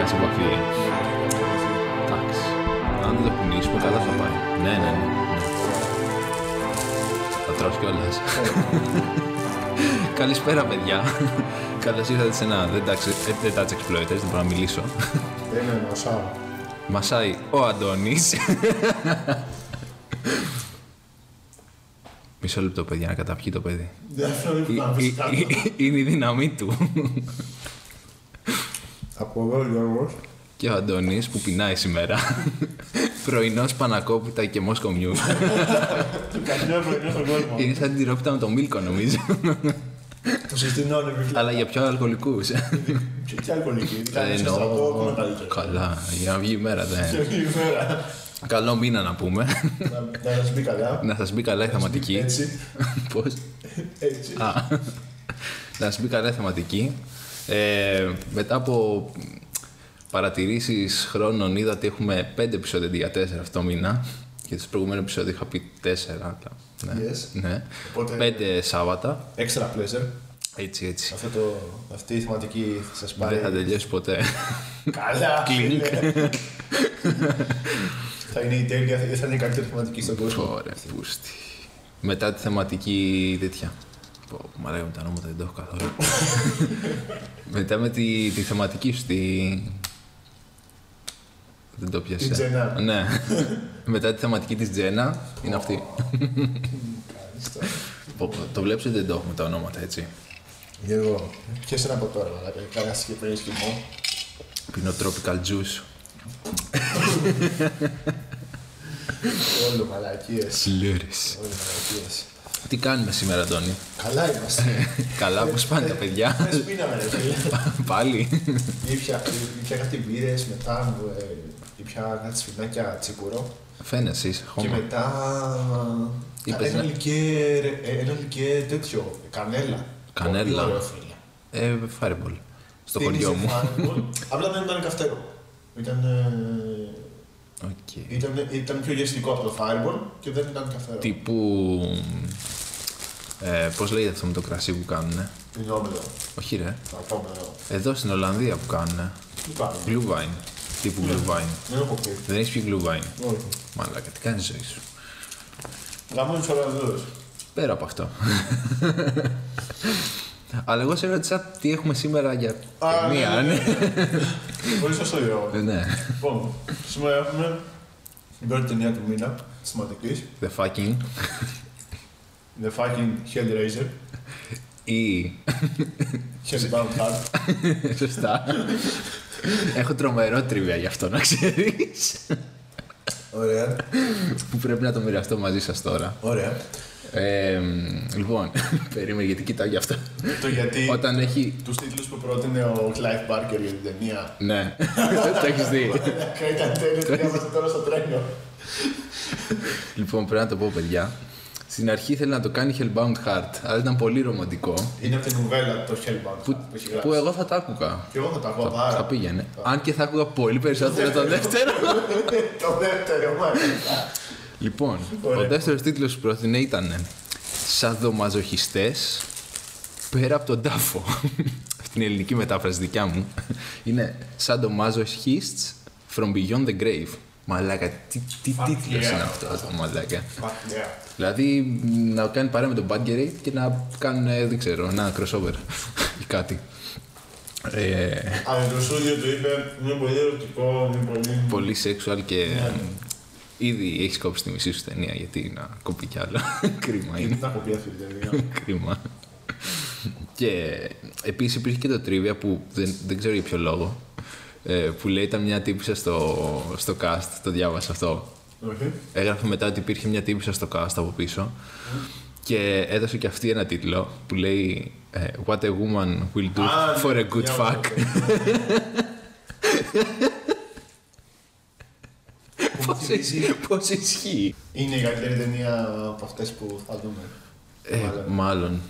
ήρθα σε επαφή. Εντάξει. Αν δεν το κουνήσουμε, καλά θα πάει. Ναι, ναι, ναι. Θα τρως κιόλας. Καλησπέρα, παιδιά. Καλώς ήρθατε σε ένα Δεν Touch Exploiters, δεν μπορώ να μιλήσω. Δεν είναι μασάω. Μασάει ο Αντώνης. Μισό λεπτό, παιδιά, να καταπιεί το παιδί. Είναι η δύναμή του. Από εδώ, Γιώργος. Και ο Αντώνης που πεινάει σήμερα. Πρωινός πανακόπιτα και μόσκο μιούλ. Είναι σαν την τυρόπιτα με το μίλκο, νομίζω. Το συστηνώνει, βέβαια. Αλλά για πιο αλκοολικούς. Τι αλκοολικοί, καλά, για να βγει η μέρα, δεν. Καλό μήνα να πούμε. Να σας μπει καλά. Να σας μπει καλά η θεματική. Έτσι. Πώς. Έτσι. Να σας μπει καλά η θεματική. Μετά από παρατηρήσεις χρόνων είδα ότι έχουμε 5 επεισόδια για 4 αυτό μήνα. Γιατί στο προηγούμενο επεισόδιο είχα πει 4. Ναι. Yes. Ναι. Οπότε 5 Σάββατα. Extra pleasure. Έτσι, έτσι. Αυτή η θεματική θα σας πάρει. Δεν θα τελειώσει ποτέ. Καλά. Κλίνικ. Θα είναι η τέλεια, θα είναι η καλύτερη θεματική στον κόσμο. Ωραία, πούστη. Μετά τη θεματική τέτοια. Μα λέγαμε τα νόματα, δεν το έχω καθόλου. Μετά με τη θεματική στη... Δεν το πιάσα. Την Τζένα. Ναι. Μετά τη θεματική της Τζένα, είναι αυτή. Το βλέπεις ότι δεν το έχουμε τα ονόματα, έτσι. Γιώργο, ποιος είναι από τώρα, δηλαδή, κάνεις και παίρνεις κοιμό. Πίνω tropical juice. Όλο μαλακίες. Λούρες. Τι κάνουμε σήμερα, Αντώνη? Καλά είμαστε. Καλά, όπως πάνε τα παιδιά. Πες πίναμε, ρε φίλε. Πάλι. Ήπια κάτι μπύρες, μετά ήπια κάτι σφινάκια τσίπουρο. Φαίνεσαι, είσαι χώμα. Και μετά ένα λικέρ τέτοιο, κανέλα. Κανέλα. Φάρεμπολ. Στο χωριό μου. Απλά δεν ήταν καυτέρο. Ήταν πιο γευστικό από το Fireball και δεν ήταν καθαρό. Τύπου... πώς λέγεται αυτό με το κρασί που κάνουνε? Πινόμελο. Όχι ρε. Πινόμελο. Εδώ στην Ολλανδία που κάνουνε. Glühwein. Τύπου Glühwein. Δεν έχεις πει Glühwein? Όχι. Μαλάκα, τι κάνεις ζωή σου? Γαμώνεις Ολλανδούς. Πέρα από αυτό. Αλλά εγώ σε ρώτησα τι έχουμε σήμερα για ταινία, ναι. Πολύ σωστό, Γιώργο. Ναι. Λοιπόν, σήμερα έχουμε την πρώτη ταινία του μήνα, της θεματικής. The fucking Hellraiser. Ή... Hellbound Heart. Σωστά. Έχω τρομερό τριβία γι' αυτό, να ξέρεις. Ωραία. Που πρέπει να το μοιραστώ μαζί σας τώρα. Ωραία. Λοιπόν, περίμενε γιατί κοιτάω γι' αυτό. Το γιατί. Όταν έχει... Τους τίτλους που πρότεινε ο Clive Barker για την ταινία. Ναι, το έχεις δει. Ήταν τέλειο, είμαστε τώρα στο τρένο. Λοιπόν, πρέπει να το πω, παιδιά. Στην αρχή ήθελε να το κάνει Hellbound Heart, αλλά ήταν πολύ ρομαντικό. Είναι από την νουβέλα το Hellbound Heart που έχει γράψει. Που εγώ θα τα άκουγα. Και εγώ θα τα άκουγα πάρα. Θα πήγαινε. Αν και θα άκουγα πολύ περισσότερο το δεύτερο. Το δεύτερο, μάλιστα. Λοιπόν, ωραία. Ο δεύτερος τίτλος που πρότεινε ήταν «Σαδομαζοχιστές πέρα από τον τάφο». Στην ελληνική μετάφραση δικιά μου είναι «Σαδομαζοχιστς from beyond the grave». Μαλάκα, τι τίτλος είναι αυτό το μαλάκα. Δηλαδή να κάνει παρέα με τον Badgerate και να κάνουν, δεν ξέρω, ένα crossover ή κάτι. Αλλά το στούντιο του είπε, είναι πολύ ερωτικό, είναι πολύ... Πολύ sexual και... Ήδη έχεις κόψει τη μισή σου ταινία, γιατί να κοπεί κι άλλο. Κρίμα είναι. Να κοπεί αυτή την ταινία. Κρίμα. Και επίσης υπήρχε και το τρίβια που δεν ξέρω για ποιο λόγο. Που λέει ήταν μια τύπισσα στο cast, το διάβασα αυτό. Okay. Έγραφε μετά ότι υπήρχε μια τύπισσα στο cast από πίσω. Και έδωσε και αυτή ένα τίτλο που λέει What a woman will do for a good fuck. Πώς ισχύει? Είναι η καλύτερη ταινία από αυτές που θα δούμε. Μάλλον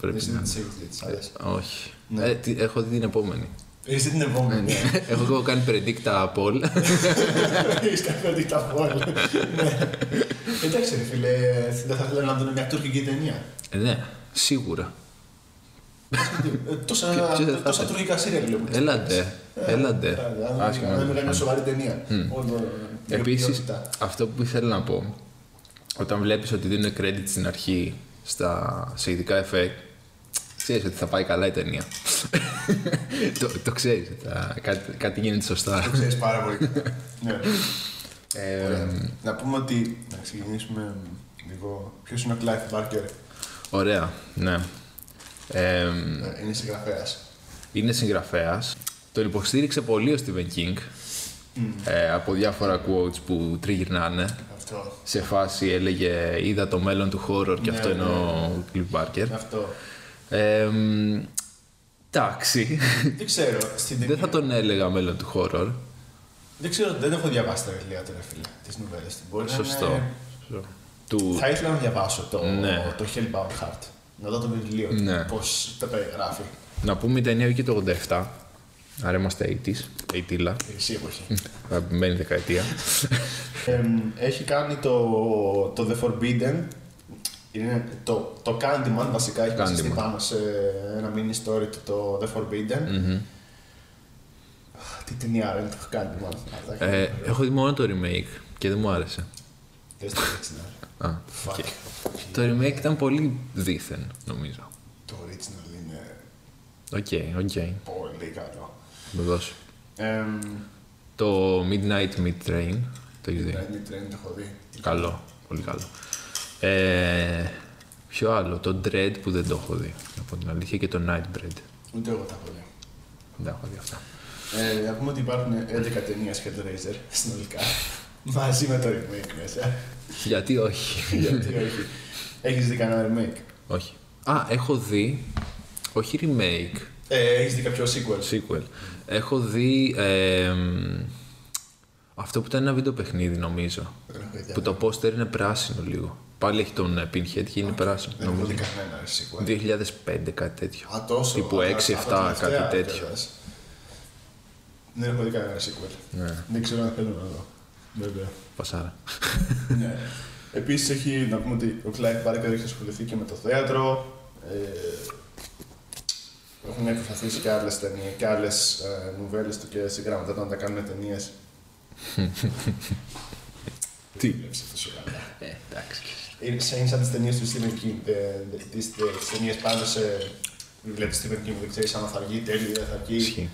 πρέπει να είναι. Όχι. Έχω δει την επόμενη. Είστε την επόμενη. Έχω κάνει predicta poll. Είστε predicta poll. Εντάξει ρε φίλε, δεν θα ήθελα να δω μια τουρκική ταινία. Ναι, σίγουρα. Τόσα τουρκικά σύρια βλέπω. Ελάτε. Έλατε. Είναι μια σοβαρή ταινία. Επίσης, αυτό που ήθελα να πω, όταν βλέπεις ότι δίνουν credit στην αρχή σε ειδικά effect, ξέρεις ότι θα πάει καλά η ταινία. Το ξέρεις. Κάτι γίνεται σωστά. Το ξέρεις πάρα πολύ. Να πούμε ότι. Να ξεκινήσουμε λίγο. Ποιος είναι ο Clive Barker? Ωραία, ναι. Είναι συγγραφέας. Είναι συγγραφέας. Τον υποστήριξε πολύ ο Stephen King από διάφορα quotes που τριγυρνάνε. Αυτό. Σε φάση έλεγε είδα το μέλλον του horror και ναι, αυτό είναι ο Clive Barker. Αυτό. Εντάξει. Δεν ξέρω. Δεν θα τον έλεγα μέλλον του horror. Δεν ξέρω, δεν έχω διαβάσει τα βιβλία τώρα, φίλε, τις νουβέλες. Μπορεί σωστό. Θα ήθελα να διαβάσω το Hellbound Heart. Να δω το βιβλίο, ναι, πώς τα περιγράφει. Να πούμε η ταινία βγήκε το 87. Άρα είμαστε 80's, 80'λα. Εσύ εποχή. Αγαπημένη δεκαετία. Έχει κάνει το The Forbidden. Είναι το Candyman βασικά, έχει βασιστεί πάνω σε ένα mini story του, το The Forbidden. Mm-hmm. Τι ταινία είναι το Candyman? Έχω δει μόνο το remake και δεν μου άρεσε. Δεν στο original. Το remake ήταν πολύ δίθεν, νομίζω. Το original είναι... Οκ. Πολύ καλό. Θα το δώσω. Το Midnight Midtrain, το έχεις δει? Midnight Midtrain το έχω δει. Καλό, πολύ καλό. Ποιο άλλο, το Dread που δεν το έχω δει, από την αλήθεια, και το Nightbreed. Ούτε εγώ τα έχω δει. Δεν τα έχω δει αυτά. Να πούμε ότι υπάρχουν 11 ταινίες Hellraiser συνολικά, μαζί με το remake μέσα. Γιατί όχι? Έχεις δει κανένα remake? Όχι. Α, έχω δει, όχι remake. Έχεις δει κάποιο sequel? Έχω δει αυτό που ήταν ένα βίντεο παιχνίδι, νομίζω, που το poster είναι πράσινο λίγο. Πάλι έχει τον Pinhead και είναι πράσινο. Δεν έχω δει κανένα sequel. 2005 κάτι τέτοιο. Α, τόσο. Τύπου 6-7 κάτι τέτοιο. Δεν έχω δει κανένα sequel. Ναι. Δεν ξέρω αν θέλω να δω. Βέβαια. Πασάρα. Ναι. Επίσης έχει, να πούμε ότι ο Clive Barker έχει ασχοληθεί και με το θέατρο. Έχουν προσπαθήσει και άλλες ταινίες, και άλλες νουβέλες του και συγγράμματα όταν τα κάνουν ταινίες. Τι βλέπεις αυτό σου καλά? Εντάξει. Είναι σαν τις ταινίες του Stephen King. Τις ταινίες πάνω σε βλέπεις Stephen King, δεν ξέρεις αν θα βγει τέλειο ή δεν θα βγει.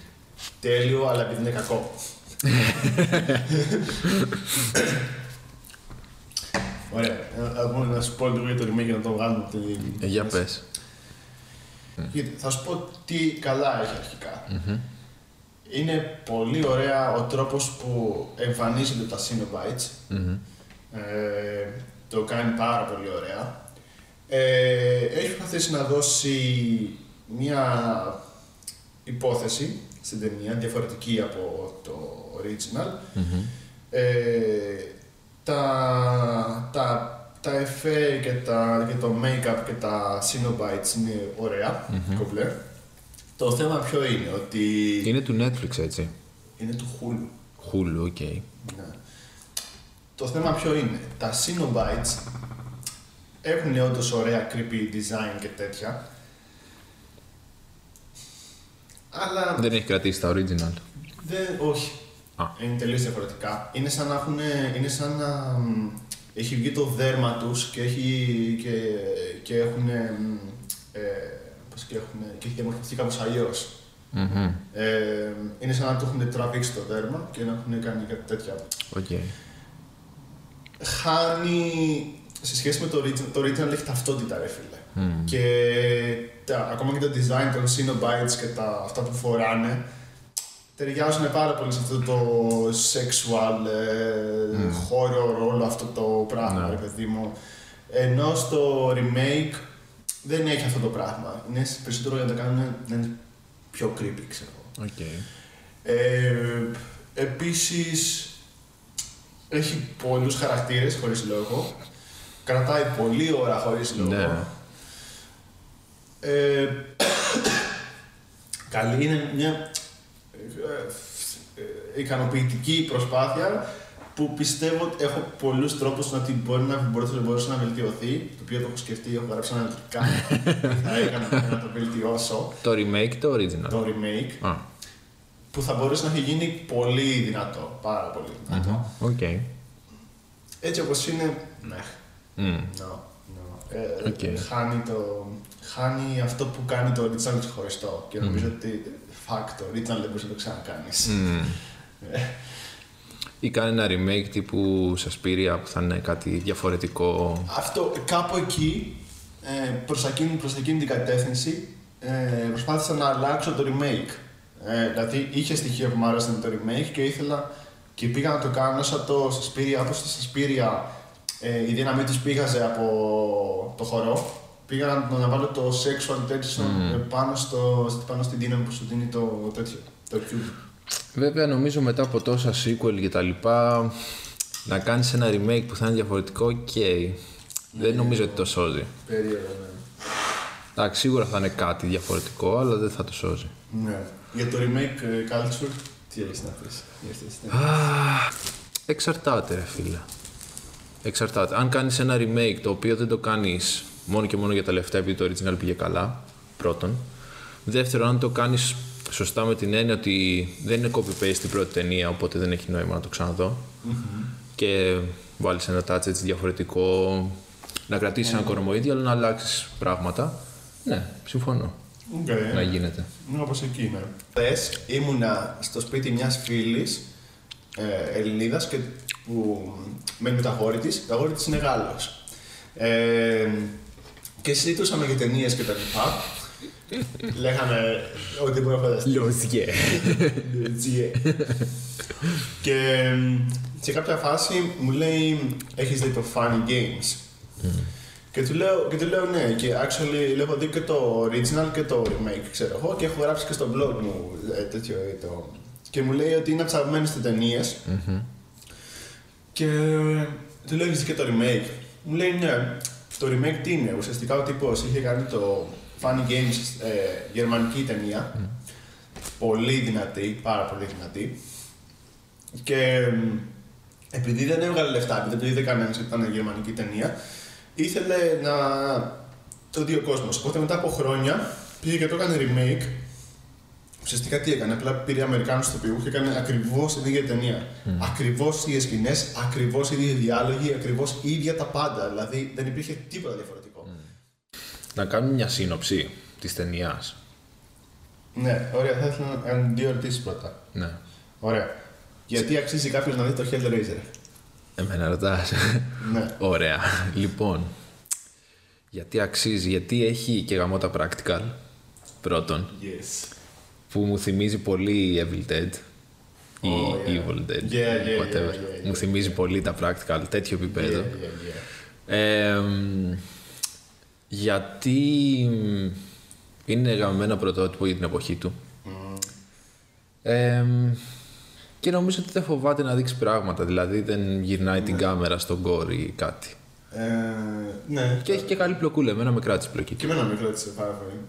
Τέλειο, αλλά επειδή είναι κακό. Ωραία, να σου πω λίγο για το remake για να το βγάλουμε από την... Για πες. Θα σου πω τι καλά έχει αρχικά. Είναι πολύ ωραία ο τρόπος που εμφανίζονται τα Cenobites. Το κάνει πάρα πολύ ωραία. Έχει προσπαθήσει να δώσει μια υπόθεση στην ταινία, διαφορετική από το original. Τα εφέ και το make-up και τα Cenobites είναι ωραία, κομπλέ. Το θέμα ποιο είναι, ότι... Είναι του Netflix, έτσι? Είναι του Hulu. Hulu, οκ. Ναι. Το θέμα ποιο είναι, τα Cenobites έχουν όντως ωραία creepy design και τέτοια. Αλλά... Δεν έχει κρατήσει τα original. Όχι. Α. Είναι τελείως διαφορετικά. Είναι σαν να έχουν... Έχει βγει το δέρμα τους και έχουν... και έχει διαμορφωθεί κάπως αλλιώς. Είναι σαν να το έχουν τραβήξει το δέρμα και να έχουν κάνει κάτι τέτοια. Χάνει... Σε σχέση με το original έχει ταυτότητα, ρε φίλε. Και ακόμα και το design των Cenobites και αυτά που φοράνε ταιριάζουν πάρα πολύ σε αυτό το sexual horror, όλο αυτό το πράγμα, ρε παιδί μου. Ενώ στο remake δεν έχει αυτό το πράγμα. Είναι περισσότερο για να τα κάνουν να είναι πιο creepy, ξέρω. Επίσης έχει πολλούς χαρακτήρες χωρίς λόγο. Κρατάει πολλή ώρα χωρίς λόγο. Καλή, είναι μια ικανοποιητική προσπάθεια που πιστεύω ότι έχω πολλούς τρόπους να την μπορούσε να βελτιωθεί, το οποίο το έχω σκεφτεί, έχω γράψει αναλυτικά, θα έκανα να το βελτιώσω. Το remake, το original. Το remake. που θα μπορούσε να έχει γίνει πολύ δυνατό, πάρα πολύ δυνατό. Okay. Έτσι όπως είναι, ναι. Okay. Χάνει αυτό που κάνει το original ξεχωριστό και νομίζω ότι το original δεν μπορείς να το ξανακάνεις. Ή κάνει ένα remake τύπου Suspiria που θα είναι κάτι διαφορετικό. Αυτό κάπου εκεί, προς εκείνη την κατεύθυνση, προσπάθησα να αλλάξω το remake. Δηλαδή είχε στοιχεία που μου άρεσαν το remake και ήθελα και πήγα να το κάνω σαν το Suspiria, όπως το Suspiria. Η δύναμη τους πήγαζε από το χορό. Πήγα να βάλω το sexual tension πάνω στην δύναμη που σου δίνει το τέτοιο, το cube. Βέβαια νομίζω μετά από τόσα sequel και τα λοιπά, να κάνεις ένα remake που θα είναι διαφορετικό, okay. Δεν νομίζω ότι το σώζει. Περίεργο, ναι. Εντάξει, σίγουρα θα είναι κάτι διαφορετικό, αλλά δεν θα το σώζει. Ναι. Για το remake culture, τι έχεις να πεις? Εξαρτάται ρε φίλε. Εξαρτάται. Αν κάνεις ένα remake το οποίο δεν το κάνεις μόνο και μόνο για τα λεφτά, επειδή το original πήγε καλά, πρώτον. Δεύτερον, αν το κάνεις σωστά με την έννοια ότι δεν είναι copy-paste την πρώτη ταινία, οπότε δεν έχει νόημα να το ξαναδώ. Και βάλεις ένα touch έτσι διαφορετικό, να κρατήσεις ένα κορμοίδι, αλλά να αλλάξεις πράγματα. Ναι, συμφωνώ. Okay. Να γίνεται. Ναι, όπως εκεί, ναι. Χθες ήμουνα στο σπίτι μιας φίλης Ελληνίδας και που μένει με τα αγόρι της. Τα αγόρι της είναι Γάλλος. Και συζητούσαμε για ταινίες και τα λοιπά. Λέγαμε ότι μπορεί να φανταστεί. Λοζιέ. Και σε κάποια φάση μου λέει, έχεις δει το Funny Games? Και του λέω ναι, και actually λέω δει και το original και το remake, ξέρω εγώ, και έχω γράψει και στο blog μου τέτοιο το. Και μου λέει ότι είναι αψαγμένες στις ταινίες. Και του λέω, έχεις δει και το remake? Μου λέει ναι. Το remake τι είναι? Ουσιαστικά ο τύπος είχε κάνει το Funny Games, γερμανική ταινία. Πολύ δυνατή, πάρα πολύ δυνατή. Και επειδή δεν έβγαλε λεφτά, επειδή δεν το είδε κανένας ότι ήταν γερμανική ταινία, ήθελε να το δει ο κόσμος. Οπότε μετά από χρόνια πήγε και το έκανε remake. Ουσιαστικά τι έκανε? Απλά πήρε Αμερικάνους ηθοποιούς και έκανε ακριβώς την ίδια ταινία. Ακριβώς οι ίδιες σκηνές, ακριβώς οι ίδιοι διάλογοι, ακριβώς η ίδια τα πάντα. Δηλαδή δεν υπήρχε τίποτα διαφορετικό. Να κάνουμε μια σύνοψη της ταινίας. Ναι, ωραία. Θα ήθελα να κάνω δύο ερωτήσεις πρώτα. Ναι. Ωραία. Γιατί αξίζει κάποιος να δει το Hellraiser? Εμένα ρωτάς? Ναι. Ωραία. Λοιπόν, γιατί αξίζει? Γιατί έχει και γαμώτα practical. Πρώτον. Yes. Που μου θυμίζει πολύ Evil Dead ή Evil Dead, whatever. Μου θυμίζει πολύ τα practical, τέτοιο επίπεδο. Γιατί είναι γαμμένο πρωτότυπο για την εποχή του. Και νομίζω ότι δεν φοβάται να δείξει πράγματα, δηλαδή δεν γυρνάει την κάμερα στον gore ή κάτι. Ναι. Και έχει και καλή πλοκούλα, εμένα με κράτησε πλοκή. Και εμένα με κράτησε πάρα πολύ.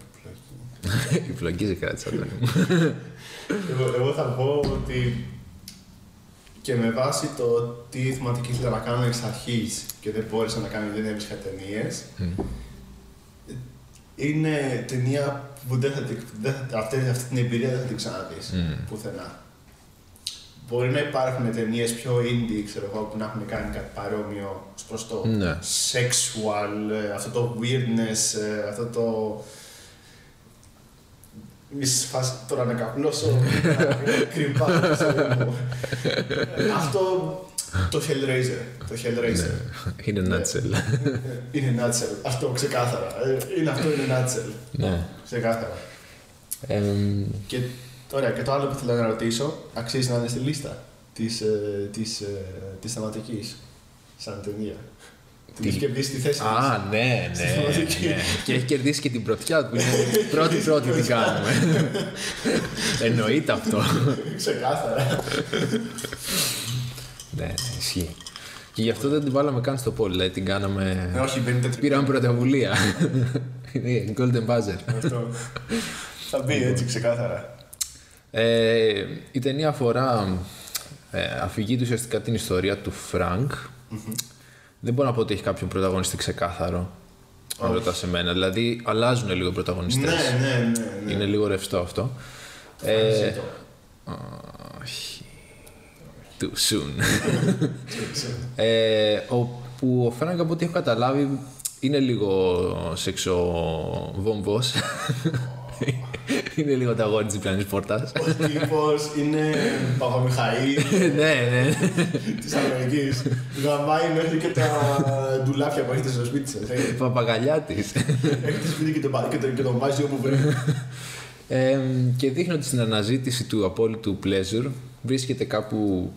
Η πλοκή σε κράτησε, Αντώνη μου. Εγώ θα πω ότι και με βάση το τι θεματική ήθελα να κάνω εξ αρχής και δεν μπόρεσα να κάνω, δεν έβρισκα ταινίες, είναι ταινία που αυτή την εμπειρία δεν θα την ξαναδείς πουθενά. Μπορεί να υπάρχουν ταινίες πιο indie, ξέρω εγώ, που να έχουν κάνει κάτι παρόμοιο προς το sexual, αυτό το weirdness, αυτό το. Μη σε φάση τώρα να καπνώσω, κρυμπά, αυτό το Hellraiser. Είναι νάτσελ. Είναι νάτσελ, αυτό ξεκάθαρα. Είναι νάτσελ. Ναι. Ξεκάθαρα. Και τώρα και το άλλο που θέλω να ρωτήσω, αξίζει να είναι στη λίστα της θεματικής, σαν ταινία. Την έχει κερδίσει τη θέση. Α, ναι. Και έχει κερδίσει και την πρωτιά που είναι πρώτη την κάνουμε. Εννοείται αυτό. Ξεκάθαρα. Ναι, ισχύει. Και γι' αυτό δεν την βάλαμε καν στο πόλι, δηλαδή την κάναμε. Πήραμε πρωτοβουλία. Είναι golden buzzer. Αυτό. Θα μπει έτσι ξεκάθαρα. Η ταινία αφορά. Αφηγείται ουσιαστικά την ιστορία του Φρανκ. Δεν μπορώ να πω ότι έχει κάποιον πρωταγωνιστή ξεκάθαρο. Αν ρωτάς εμένα. Δηλαδή αλλάζουν λίγο οι πρωταγωνιστές. Ναι. Είναι λίγο ρευστό αυτό. Όχι. Too soon. Όπου φαίνεται από ό,τι έχω καταλάβει είναι λίγο σεξοβόμβος. Είναι λίγο τα αγόρι της διπλανής πόρτας. Ο τύπος είναι Παπαμιχαήλ. Ναι. Της Αμερικής. Γαμάει μέχρι και τα ντουλάπια που έχετε στο σπίτι σας. Παπαγαλιά της. Έχετε σπίτι και τον βάζει όπου βρει. Και δείχνει ότι στην αναζήτηση του απόλυτου pleasure βρίσκεται κάπου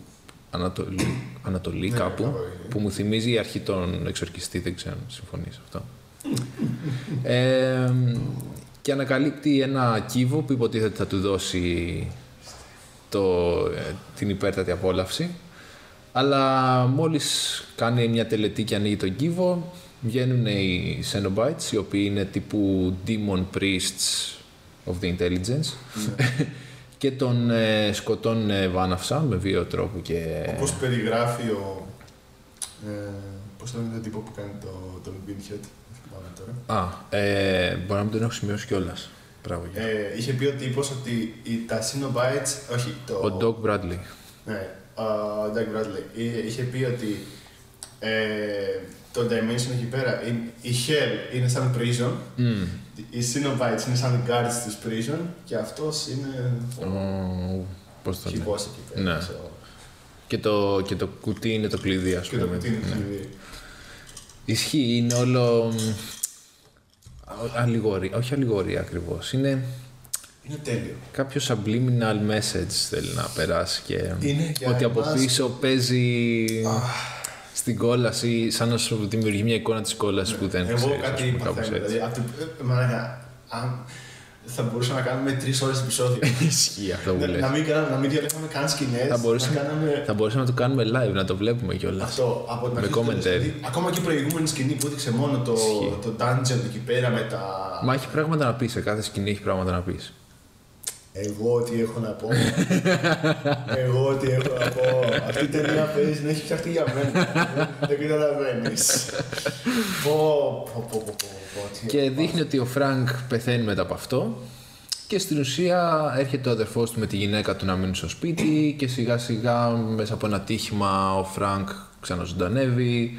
Ανατολή κάπου, που μου θυμίζει η αρχή των εξορκιστή, δεν ξέρω αν συμφωνείς αυτό. Και ανακαλύπτει ένα κύβο που υποτίθεται θα του δώσει την υπέρτατη απόλαυση. Αλλά μόλις κάνει μια τελετή και ανοίγει τον κύβο, βγαίνουν οι Cenobites, οι οποίοι είναι τύπου demon priests of the intelligence. Και τον σκοτώνουν βάναυσα με βίαιο τρόπο και... Όπως περιγράφει ο... πώς θα είναι το τύπο που κάνει τον Pinhead. Μπορεί να μην τον έχω σημειώσει κιόλας. Είχε πει ο τύπος ότι τα Cenobites, όχι το... Ο Doug Bradley. Ναι, ο Doug Bradley. Είχε πει ότι το Dimension εκεί πέρα, η Hell είναι σαν prison, οι Cenobites είναι σαν guards της prison και αυτός είναι ο χιβός εκεί πέρα. Ναι. Και το κουτί είναι το κλειδί, ας πούμε. Και το κουτί είναι το κλειδί. Ισχύει, είναι όλο αλληγορία, όχι αλληγορία ακριβώς, είναι τέλειο. Κάποιο subliminal message θέλει να περάσει και ότι από πίσω παίζει στην κόλαση, σαν να σου δημιουργεί μια εικόνα της κόλασης που δεν ξέρεις. Εγώ κάτι είπα, δηλαδή, θα μπορούσαμε να κάνουμε 3 ώρες επεισόδιο. Ισχύει αυτό που λες. Να μην διαλέγαμε καν σκηνές. Θα μπορούσαμε να το κάνουμε live, να το βλέπουμε κιόλας. Αυτό, από την αρχή. Ακόμα και η προηγούμενη σκηνή που έδειξε μόνο το dungeon εκεί πέρα με τα... Μα έχει πράγματα να πεις, σε κάθε σκηνή έχει πράγματα να πεις. Εγώ τι έχω να πω. Αυτή η ταινία παίζει να έχει φτιαχτεί για μένα. Δεν καταλαβαίνεις. Και δείχνει ότι ο Φρανκ πεθαίνει μετά από αυτό. Και στην ουσία έρχεται ο αδερφός του με τη γυναίκα του να μείνουν στο σπίτι. Και σιγά σιγά μέσα από ένα τύχημα ο Φρανκ ξαναζωντανεύει.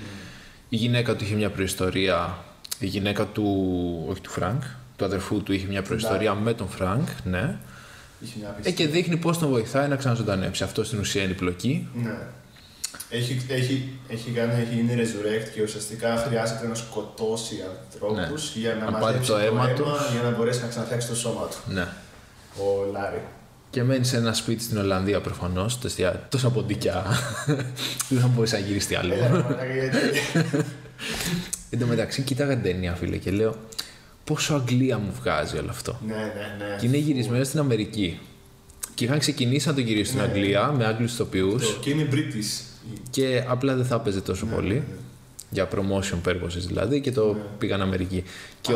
Η γυναίκα του είχε μια προϊστορία. Η γυναίκα του, όχι του Φρανκ, του αδερφού του, είχε μια προϊστορία με τον Φρανκ, ναι. Και δείχνει πώς τον βοηθάει να ξαναζωντανέψει. Αυτό στην ουσία είναι η πλοκή. Ναι. Έχει γίνει resurrect και ουσιαστικά χρειάζεται να σκοτώσει ανθρώπους, ναι, για να μαζέψει το αίμα του, για να μπορέσει να ξαναφτιάξει το σώμα του. Ναι. Ο Λάρι. Και μένει σε ένα σπίτι στην Ολλανδία προφανώς, τόσα ποντίκια. Δεν θα μπορείς να γυριστεί άλλο. Εν τω μεταξύ, κοίταγα την ταινία, φίλε, και λέω, πόσο Αγγλία μου βγάζει όλο αυτό. Ναι. Και είναι γυρισμένο στην Αμερική. Και είχαν ξεκινήσει να το γυρίσουν στην Αγγλία με Άγγλους ηθοποιούς. Και είναι British. Και απλά δεν θα έπαιζε τόσο πολύ. Για promotion purposes δηλαδή, και το πήγαν Αμερική. Και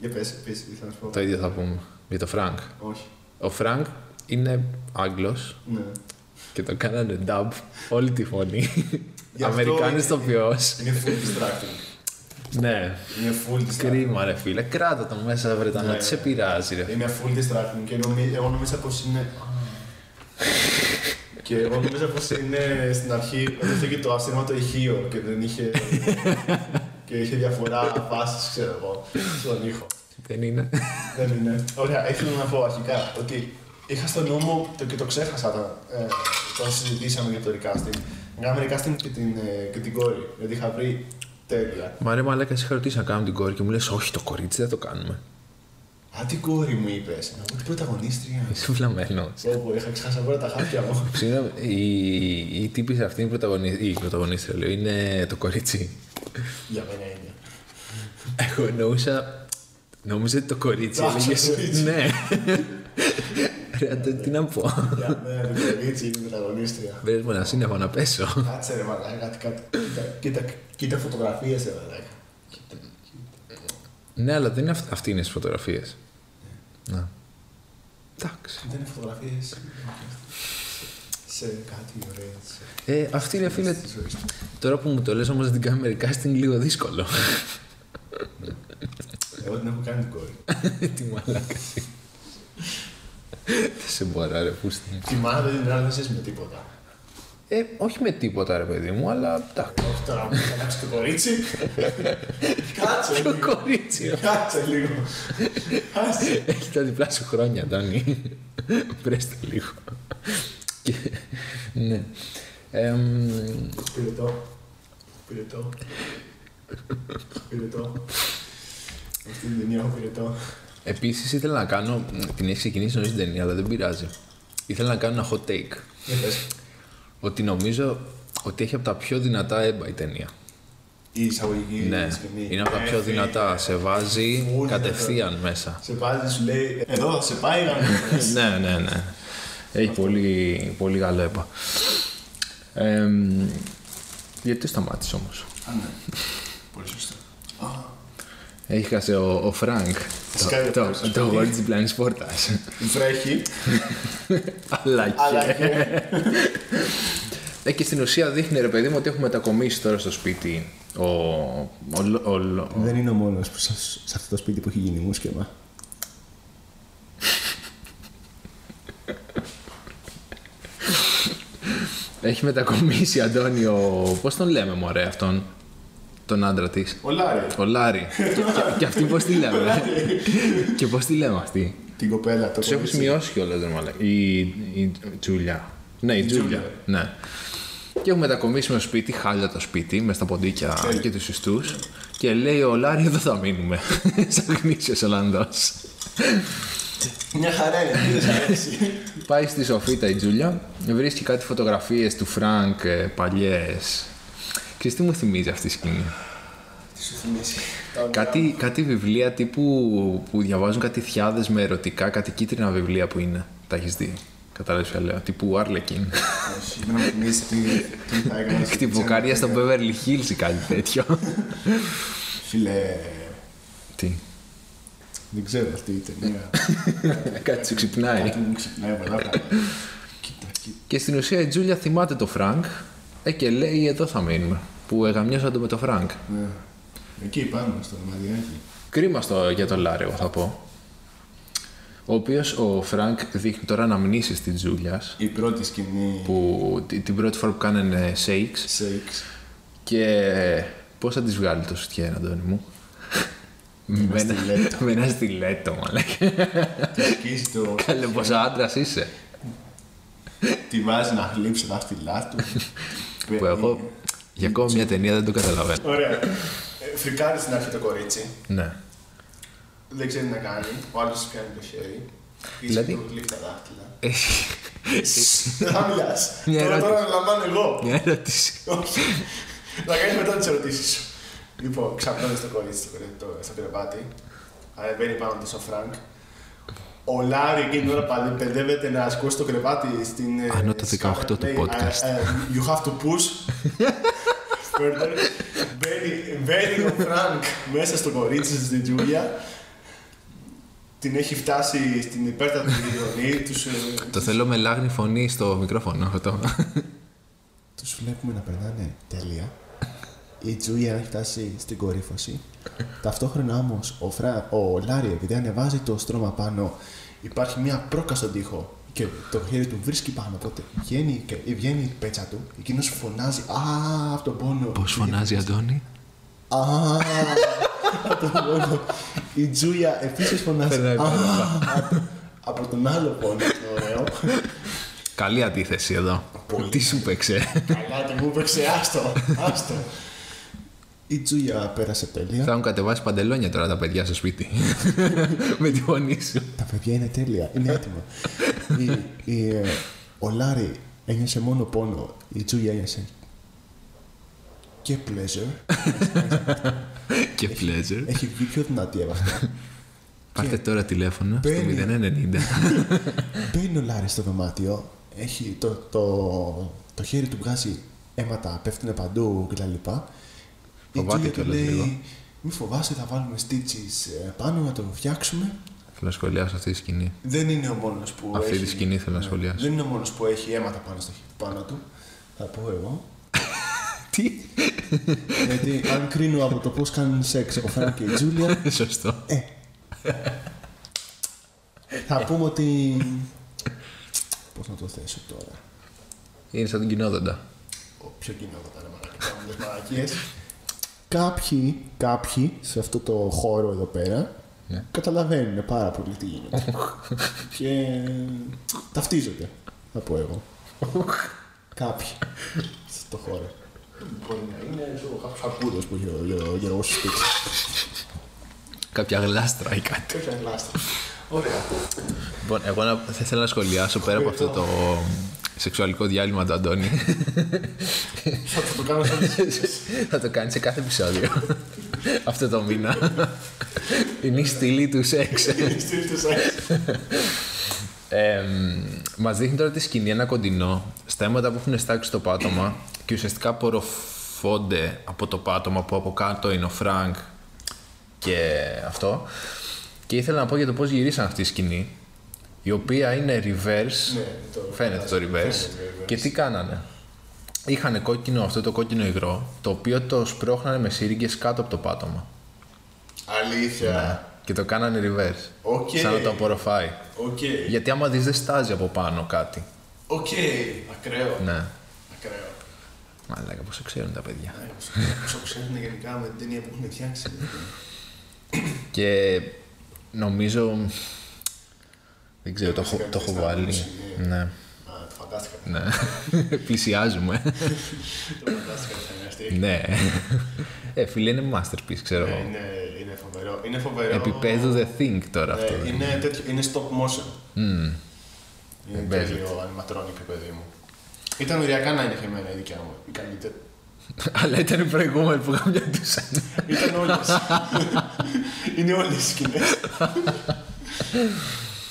για πες, θα σου πω. Το ίδιο θα πούμε για το Frank. Όχι. Ο Frank είναι Άγγλος. Ναι. Και το κάνανε dub όλη τη φωνή. Αμερικάνης ηθοποιός. Είναι full distracting. Ναι, κρίμα ρε φίλε, κράτα τον μέσα Βρετανό, τι σε πειράζει ρε. Είναι full distracting και εγώ νομίζω πως είναι... Και εγώ νομίζω πως είναι στην αρχή, έδωσε και το αυστηρματο ηχείο και δεν είχε... και είχε διαφορά φάσεις, ξέρω εγώ, στον ήχο. Δεν είναι. Ωραία, ήθελα να πω αρχικά ότι είχα στο νου μου, και το ξέχασα όταν συζητήσαμε για το recasting, κάναμε recasting και την κόρη, γιατί είχα βρει... Τέλεια. Μα ρε μαλάκα, είχα ρωτήσει να κάνουμε την κόρη και μου λες όχι, το κορίτσι δεν το κάνουμε. Α, την κόρη μου είπες, να πω την πρωταγωνίστρια. Είσαι φλαμμένος. Όπου είχα ξεχάσει από όλα τα χάπια μου. Συγγνώμη, η τύπησα αυτή η πρωταγωνίστρια, λέω, είναι το κορίτσι. Για μένα είναι. Εγώ νόμιζα ότι το κορίτσι έλεγες. Ναι. Τι να πω. Για μένα το κορίτσι είναι η πρωταγωνίστρια. Βρες μου ένα σύννεφο να πέσω. Κάτσε ρε μαλάκα, κοίτα φωτογραφίες ρε μαλάκα. Ναι, αλλά δεν είναι αυτή είναι στις φωτογραφίες. Να. Εντάξει. Δεν είναι φωτογραφίες σε κάτι ωραίο. Αυτή ρε φίλε, τώρα που μου το λες όμως την κάμερη casting λίγο δύσκολο. Εγώ την έχω κάνει την κόρη. Τι μαλάκα. σε μπορώ, ρε, πού στην. Τη μάνα δεν την άρνησες με τίποτα. Όχι με τίποτα, ρε παιδί μου, αλλά εντάξει. Όχι τώρα, μου θα αλλάξει το κορίτσι. Κάτσε λίγο. Το κορίτσι. Κάτσε λίγο. Έχει τα διπλά σου χρόνια, Ντάνι. Βρες το λίγο. Ναι. Πυρετό. Πυρετό. Πυρετό. Αυτή την ταινία έχω πυρετό. Επίσης ήθελα να κάνω. Την έχει ξεκινήσει νωρίς την ταινία, αλλά δεν πειράζει. Ήθελα να κάνω ένα hot take. Ότι νομίζω ότι έχει από τα πιο δυνατά έμπα η ταινία. Η εισαγωγική. Ναι, είναι από τα πιο δυνατά. Σε βάζει κατευθείαν μέσα. Σε βάζει, σου λέει, εδώ θα σε πάει. Ναι, ναι, ναι. Έχει πολύ, πολύ καλό έμπα. Γιατί σταμάτησε όμως. Α, ναι. Πολύ σωστό. Έχασε ο Φρανκ το γόρι της πλάνης πόρτας. Βρέχει. Αλλά και. Και στην ουσία δείχνει, ρε παιδί μου, ότι έχουμε μετακομίσει τώρα στο σπίτι. Δεν είναι ο μόνος που σε αυτό το σπίτι που έχει γίνει μούσκευα. Έχει μετακομίσει, Αντώνιο, πώς τον λέμε μωρέ αυτόν. Τον άντρα της. Ο Λάρη. Ο Λάρη. Και αυτή πώς τη λέμε. Και πώς τη λέμε αυτή. Την κοπέλα. Τους έχω σημειώσει κιόλας, δεν μου λέει. Η Τζούλια. Ναι, η Τζούλια. Ναι. Και έχουμε μετακομίσει με το σπίτι, χάλια το σπίτι, με στα ποντίκια και τους ιστούς. Και λέει ο Λάρη, εδώ θα μείνουμε. Σαν γνήσιος Ολλανδός. Μια χαρά είναι, δεν σας αρέσει. Πάει στη σοφίτα η Τζούλια, βρίσκει κάτι φωτογραφίες του Φρανκ παλιές. Ξέρεις τι μου θυμίζει αυτή η σκηνή. Τι σου θυμίζει. Κάτι βιβλία τύπου που διαβάζουν κάτι θιάδες με ερωτικά, κάτι κίτρινα βιβλία που είναι. Τα έχεις δει. Κατάλαβες ποια λέω. Τύπου Άρλεκιν. Όχι, να μου θυμίζει τι θα έκανες. Χτυποκάρια στο Beverly Hills ή κάτι τέτοιο. Φίλε. Τι. Δεν ξέρω αυτή η ταινία. Κάτι σου ξυπνάει. Κάτι μου ξυπνάει πολλά πράγματα. Και στην ουσία η Τζούλια θυμάται το Φρανκ και λέει εδώ θα μείνουμε. Που εγαμιώσατε με τον Φρανκ. Ναι. Εκεί πάμε στο δωματιάκι. Κρίμα για τον Λάρη, θα πω. Ο οποίος ο Φρανκ δείχνει τώρα αναμνήσεις της Τζούλιας. Η πρώτη σκηνή. Την πρώτη φορά που κάνανε shakes. Και πώς θα τις βγάλει το σουτιέν, Αντώνη μου. Με ένα στιλέτο, μα λέει. Καλέ, πόσα άντρας είσαι. Τιμάζει να χλύψει τα στυλά του. Που εγώ για ακόμα μια ταινία δεν το καταλαβαίνω. Ωραία. Φρικάρει στην αρχή το κορίτσι. Ναι. Δεν ξέρει τι να κάνει. Ο άλλος σου πιάνει το χέρι. Δηλαδή. Κλείνει τα δάχτυλα. Δεν θα μιλά. Τώρα αναλαμβάνω εγώ. Μια ερώτηση. Όχι. Θα κάνει μετά τι ερωτήσεις σου. Λοιπόν, ξαπλώνει το κορίτσι στο κρεβάτι. Ανεβαίνει πάνω του ο Φρανκ. Ο Λάρη εκείνη την ώρα παιδεύεται να ασκώσει το κρεβάτι στην. Ανώ το 18 του podcast. You have to push. Further. Μπαίνει ο Φρανκ μέσα στο κορίτσι στην Τζούλια. Την έχει φτάσει στην υπέρτατη γειτονή. Το θέλω με λάγνη φωνή στο μικρόφωνο αυτό. Τους βλέπουμε να περνάνε τέλεια. Η Τζούλια έχει φτάσει στην κορύφωση. Ταυτόχρονα όμως ο Λάρι, επειδή ανεβάζει το στρώμα πάνω, υπάρχει μια πρόκα στον τοίχο και το χέρι του βρίσκει πάνω. Οπότε βγαίνει η πέτσα του, εκείνος φωνάζει «Α, από τον πόνο». Πώς φωνάζει, Αντώνη? «Α, από τον πόνο». Η Τζούλια επίσης φωνάζει «Α, από τον άλλο πόνο». Ωραίο. Καλή αντίθεση εδώ. Τι σου παίξε. Καλά, τι μου παίξε. Άστο. Η Τζούλια πέρασε τέλεια. Θα έχουν κατεβάσει παντελόνια τώρα τα παιδιά στο σπίτι. Με τη φωνή σου. Τα παιδιά είναι τέλεια, είναι έτοιμα. Ο Λάρη ένιωσε μόνο πόνο. Η Τζούλια ένιωσε και pleasure. Και pleasure. Έχει βγει πιο δυνατή από αυτά. Πάρτε τώρα τηλέφωνο στο 090. Μπαίνει ο Λάρη στο δωμάτιο. Έχει το χέρι του βγάζει αίματα, πέφτουνε παντού κτλ. Η Τζούλια του λέει, μη φοβάσαι, θα βάλουμε στίτσις πάνω να το φτιάξουμε. Θέλω να σχολιάσω αυτή τη σκηνή. Δεν είναι ο μόνος που αυτή έχει... Αυτή τη σκηνή θέλω να σχολιάσω. Δεν είναι ο μόνος που έχει αίματα πάνω του. Θα πω εγώ. Τι? Γιατί αν κρίνω από το πώς κάνουν σεξ ο Φρανκ και η Τζούλια... Σωστό. Θα πούμε ότι Πώς να το θέσω τώρα. Είναι σαν την κοινόδοντα. Πιο κοινόδοντα, ρε μαλακές. Κάποιοι σε αυτό το χώρο εδώ πέρα καταλαβαίνουν πάρα πολύ τι γίνεται. Και ταυτίζονται, θα πω εγώ. Κάποιοι σε αυτό το χώρο. Μπορεί να είναι κάποιος αρκούδος που είχε ο σπίτι. Κάποια γλάστρα ή κάτι. Κάποια γλάστρα. Ωραία. Λοιπόν, εγώ θα ήθελα να σχολιάσω πέρα από αυτό το σεξουαλικό διάλειμμα του Αντώνη. Θα το κάνει σε κάθε επεισόδιο. Αυτό το μήνα. Είναι η στήλη του σεξ. Μας δείχνει τώρα τη σκηνή ένα κοντινό, στα αίματα που έχουν στάξει στο πάτωμα και ουσιαστικά απορροφώνται από το πάτωμα που από κάτω είναι ο Φρανκ και αυτό. Και ήθελα να πω για το πώς γυρίσαν αυτή η σκηνή, η οποία είναι reverse, φαίνεται το reverse, και τι κάνανε. Είχανε κόκκινο, αυτό το κόκκινο υγρό, το οποίο το σπρώχνανε με σύριγγες κάτω από το πάτωμα. Αλήθεια. Ναι. Και το κάνανε reverse, okay. Σαν να το απορροφάει. Okay. Γιατί άμα δεις δεν στάζει από πάνω κάτι. Οκ, okay. Ακραίο. Ναι. Ακραίο. Μαλάκα, πώς ξέρουν τα παιδιά. Πώς ξέρουν γενικά με την ταινία που έχουν φτιάξει. Και νομίζω... Δεν ξέρω, το έχω βάλει. Ναι. Φαντάστηκα. Ναι. Πλησιάζουμε. Το φαντάστηκα θα είναι αυτή. Ναι. Φίλε, είναι masterpiece, ξέρω εγώ. Είναι φοβερό. Είναι φοβερό. Επιπέδου The Think τώρα αυτό. Είναι stop motion. Είναι τέτοιο animatronic, παιδί μου. Ήταν οριακά να είναι χεμένα η δικιά μου. Αλλά ήταν οι προηγούμενοι που γαμιόντουσαν. Ήταν όλες. Είναι όλες οι σκηνές.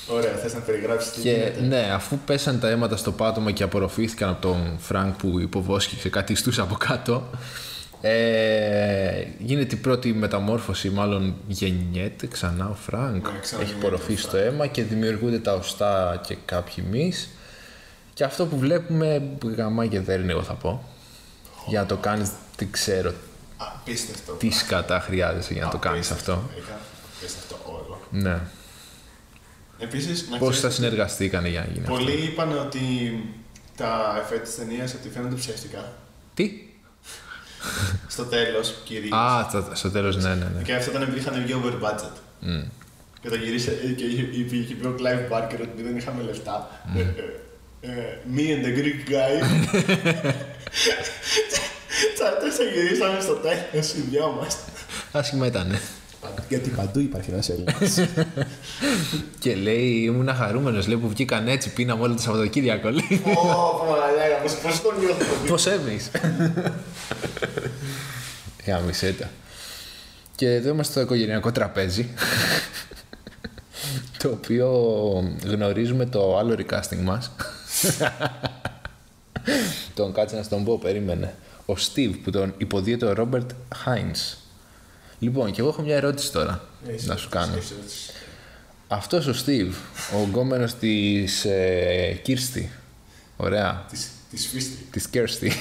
Ωραία, θες να περιγράψεις τι γίνεται. Ναι, αφού πέσαν τα αίματα στο πάτωμα και απορροφήθηκαν από τον Φρανκ που υποβόσκησε κάτι ιστούς από κάτω, γίνεται η πρώτη μεταμόρφωση, μάλλον γεννιέται ξανά ο Φρανκ. Έχει απορροφήσει το αίμα και δημιουργούνται τα οστά και κάποιοι μυς. Και αυτό που βλέπουμε γαμά και δεν είναι, εγώ θα πω. Για να το κάνεις, δεν ξέρω τι σκατά χρειάζεσαι για να το κάνεις αυτό. Απίστευτο όλο. Ναι. Επίσης, πώς θα συνεργαστήκανε για να γίνει αυτό. Πολλοί είπαν ότι τα εφέ της ταινίας ότι φαίνονται ψεύτικα. Τι? Στο τέλος, κυρίως. Α, στο τέλος, ναι. Και αυτό ήταν επειδή είχαν βγει over budget. Και το γυρίσε και είπε ο Clive Barker ότι δεν είχαμε λεφτά. Me and the Greek guy. Τσαρτές γυρίσαμε στο τέλος οι δυο μας. Άσχημα ήταν. Γιατί παντού υπάρχει ένας Έλληνας. Και λέει, ήμουν χαρούμενος, λέει, που βγήκαν έτσι, πίναμε όλα τα Σαββατοκύριακο. Ω, παραλάγα, πώς το νιώθω. Πώς έμεινες. Γαμισέτα. Και εδώ είμαστε στο οικογενειακό τραπέζι. Το οποίο γνωρίζουμε το άλλο recasting μας. Τον κάτσε να στον πω, περίμενε. Ο Steve που τον υποδίεται ο Robert Hines. Λοιπόν, και εγώ έχω μια ερώτηση τώρα να σου κάνω. Αυτός ο Steve, ο γκόμενος της Kirsty. Ωραία. Της Kirsty.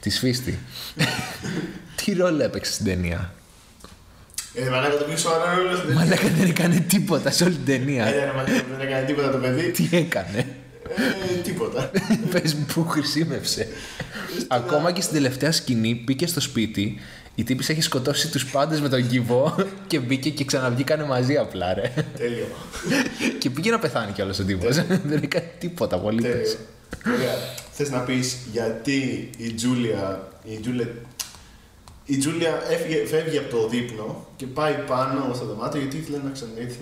Της Φίστη. Τι ρόλο έπαιξε στην ταινία? Μαλάκα, το πίσω ώρα ρόλο στην ταινία. Μαλάκα, δεν έκανε τίποτα σε όλη την ταινία. Δεν έκανε τίποτα το παιδί. Τι έκανε? Τίποτα. Πες μου που χρησιμεύσε. Ακόμα και στην τελευταία σκηνή πήγε στο σπίτι, η τύπης έχει σκοτώσει τους πάντες με τον κύβο και μπήκε και ξαναβγήκανε μαζί απλά, ρε. Τέλειο. Και πήγε να πεθάνει κιόλας ο τύπος. Δεν έκανε τίποτα, απολύτως. Ωραία. Θες να πεις γιατί η Τζούλια φεύγει από το δείπνο και πάει πάνω στο δωμάτιο γιατί ήθελε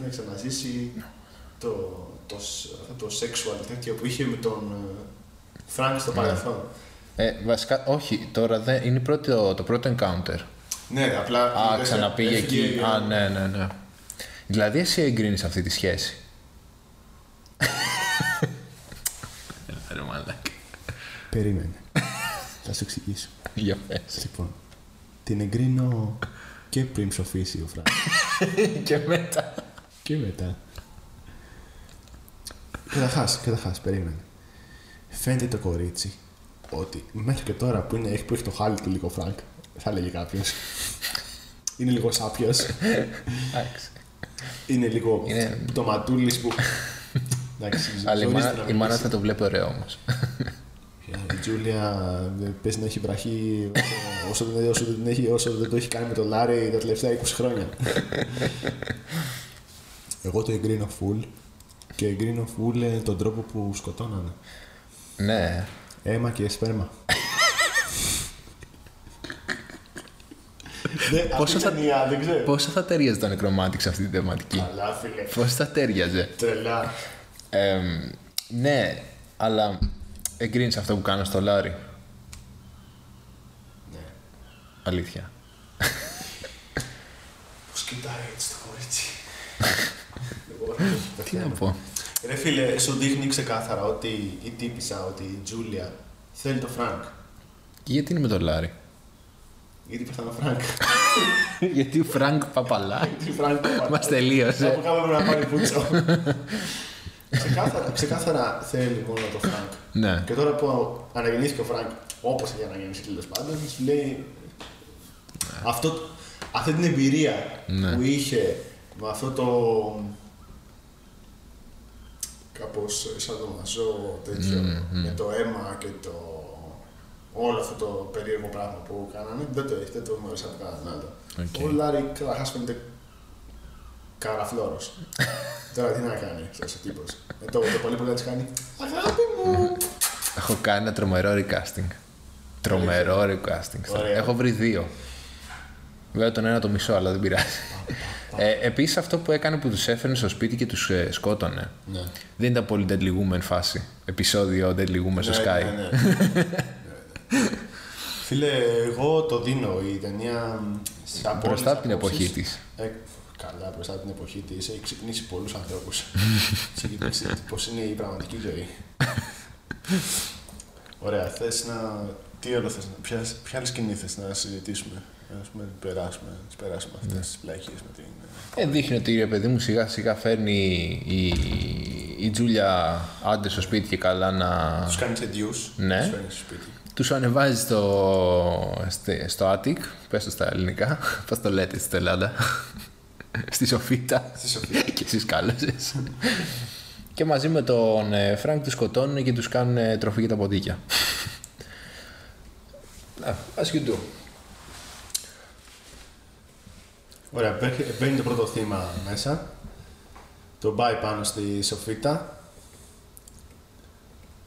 να ξαναζήσει το σεξουαλ τέτοιο που είχε με τον Φρανκ στο παρελθόν. Βασικά, όχι, τώρα δεν, είναι το πρώτο encounter. Ναι, απλά... Α, ξαναπήγε εκεί. Α, ναι. Δηλαδή, εσύ εγκρίνεις αυτή τη σχέση. Ρε μαλάκα. Περίμενε. Θα σου εξηγήσω. Για πες. Λοιπόν, την εγκρίνω και πριν ψοφήσει ο Φρανκ. Και μετά. Καταρχάς, περίμενε. Φαίνεται το κορίτσι ότι μέχρι και τώρα που έχει το χάλι του λίγο Φρανκ, θα έλεγε κάποιος. Είναι λίγο σάπιος. Είναι λίγο πτωματούλης που... Αλλά η μάνα θα το βλέπει ωραίο όμως. Η Τζούλια πες να έχει βραχή όσο δεν το έχει κάνει με τον Λάρη τα τελευταία 20 χρόνια. Εγώ το εγκρίνω full και εγκρίνω full τον τρόπο που σκοτώνανε. Ναι. Αίμα και σπέρμα. Πόσο θα ταιριάζει το νεκρομάτι σε αυτή την θεματική. Πόσο θα ταιριάζει. Τρελά. Ναι, αλλά εγκρίνεις αυτό που κάνω στο Λάρι. Ναι. Αλήθεια. Πώς κοιτάει έτσι το κορίτσι. Τι να πω. Ρε φίλε, σου δείχνει ξεκάθαρα ότι η τύπησα, ότι η Τζούλια θέλει το Φρανκ. Και γιατί είναι με το Λάρι. Γιατί πέθανε ο Φρανκ. Γιατί ο Φρανκ Παπαλά μας τελείωσε. Από κάπου έπρεπε να πάρει πούτσο. Ξεκάθαρα θέλει μόνο το Φρανκ. Ναι. Και τώρα που αναγεννήθηκε ο Φρανκ, όπως έχει αναγεννήσει τέλος πάντων, σου λέει αυτή την εμπειρία που είχε με αυτό το κάπως σαν το μαζό τέτοιο, με το αίμα και το όλο αυτό το περίεργο πράγμα που κάνανε, δεν το γνώρισα από κανέναν άλλο. Okay. Ο Λάρη καταρχάς φαίνεται καραφλόρος. Τώρα τι να κάνει αυτός ο τύπος. Το πολύ πολύ να της κάνει «Αγάπη μου». Έχω κάνει ένα τρομερό recasting. Έχω βρει δύο. Βέβαια τον ένα το μισό, αλλά δεν πειράζει. Επίσης αυτό που έκανε που τους έφερνε στο σπίτι και τους σκότωνε. Ναι. Δεν ήταν πολύ Deadly Woman φάση. Επεισόδιο Deadly Woman στο Sky. Φίλε, εγώ το δίνω. Η ταινία μπροστά από την εποχή της. Καλά, μπροστά από την εποχή της. Έχει ξυπνήσει πολλούς ανθρώπους. Ξυπνήσει πώς είναι η πραγματική ζωή. Ωραία, θες να... Τι άλλο θες να... Ποια άλλη σκηνή θες να συζητήσουμε. Ας πούμε, περάσουμε αυτές τις πλάκες με την... Δείχνει ότι, ρε παιδί μου, σιγά σιγά φέρνει η Τζούλια άντρες στο σπίτι και καλά να... Τους κάνεις εντιούς. Ναι. Τους ανεβάζει στο attic, πες το στα ελληνικά, πώς το λέτε στην Ελλάδα, στη σοφίτα, και εσείς κάλεσες. Και μαζί με τον Φρανκ τους σκοτώνουν και τους κάνουν τροφή για τα ποντίκια. Ας και του. Ωραία, μπαίνει το πρώτο θύμα μέσα, τον πάει πάνω στη σοφίτα,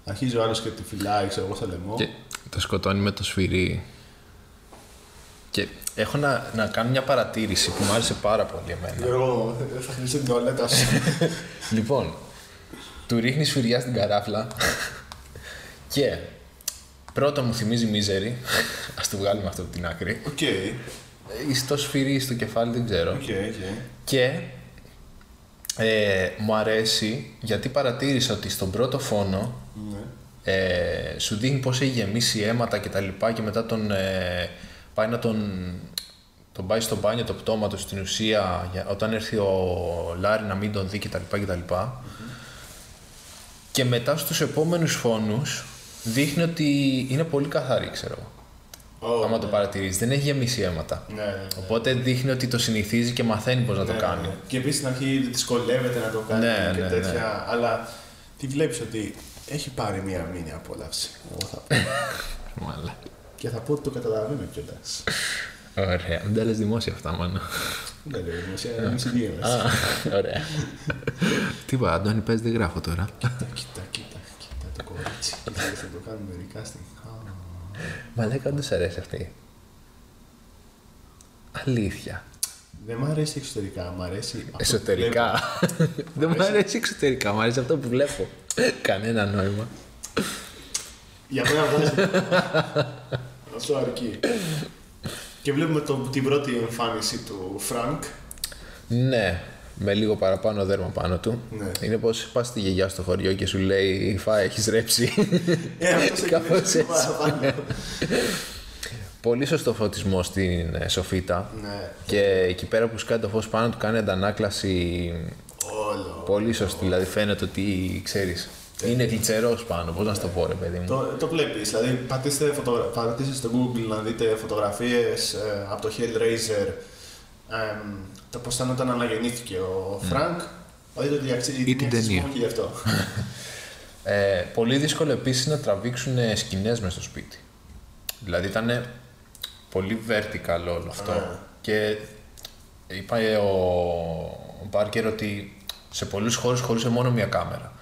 αρχίζει ο άλλος και τη φυλάει, ξέρω εγώ, στο λαιμό. Και το σκοτώνει με το σφυρί. Και έχω να κάνω μια παρατήρηση που μου άρεσε πάρα πολύ εμένα. Εγώ θα χρήσω την τουαλέτα σου. Λοιπόν, του ρίχνει σφυριά στην καράφλα και πρώτα μου θυμίζει μίζερη. Ας το βγάλουμε αυτό από την άκρη. Okay. Στο σφυρί, στο κεφάλι, δεν ξέρω. Okay. Και μου αρέσει γιατί παρατήρησα ότι στον πρώτο φόνο σου δείχνει πως έχει γεμίσει αίματα και τα λοιπά και μετά τον πάει να τον πάει στο μπάνιο το πτώμα του στην ουσία όταν έρθει ο Λάρη να μην τον δει και τα λοιπά και τα λοιπά. Και μετά στους επόμενους φόνους δείχνει ότι είναι πολύ καθαρή, ξέρω. Άμα το παρατηρείς, δεν έχει γεμίσει αίματα. Ναι. Οπότε δείχνει ότι το συνηθίζει και μαθαίνει πώς να το κάνει. Και επίσης στην αρχή δυσκολεύεται να το κάνει και τέτοια. Ναι. Αλλά τη βλέπεις ότι έχει πάρει μία μήνυα απόλαυση. Εγώ θα πω. Μαλά. Και θα πω ότι το καταλαβαίνω κιόλας. Ωραία. Δεν τα λες δημόσια αυτά, μάλλον. Δεν τα λες δημόσια, εμείς οι δύο μας. Ωραία. Τίποτα, Αντώνη, πες, δεν γράφω τώρα. Κοίτα το κορίτσι. Θα το κάνουμε μερικά στιγμή. Μαλάκα, δεν σου αρέσει αυτή. Αλήθεια. Δεν μ' αρέσει εξωτερικά, μ' αρέσει. Εσωτερικά. Δεν μ' αρέσει εξωτερικά, μ' αρέσει αυτό που βλέπω. Κανένα νόημα. Για μένα βγάζει. Αυτό αρκεί. Και βλέπουμε την πρώτη εμφάνιση του Φρανκ. Ναι, με λίγο παραπάνω δέρμα πάνω του. Ναι. Είναι πως πας στη γιαγιά στο χωριό και σου λέει «Φά, έχεις ρέψει». Κάπως έτσι. Πολύ σωστό φωτισμό στην σοφίτα. Ναι. Και εκεί πέρα που σκάει το φως πάνω του κάνει αντανάκλαση. Πολύ σωστή, δηλαδή φαίνεται ότι ξέρεις. Είναι γλιτσερός πάνω, πώς να σου το πω, ρε παιδί μου. Το βλέπεις, δηλαδή πατήστε στο Google να δείτε φωτογραφίες από το Hellraiser, το πώς ήταν όταν αναγεννήθηκε ο Φρανκ ή την ταινία. Πολύ δύσκολο επίσης να τραβήξουν σκηνές μες στο σπίτι. Δηλαδή ήταν πολύ vertical όλο αυτό. Και είπα ο Μπάρκερ ότι σε πολλούς χώρους χωρούσε μόνο μία κάμερα.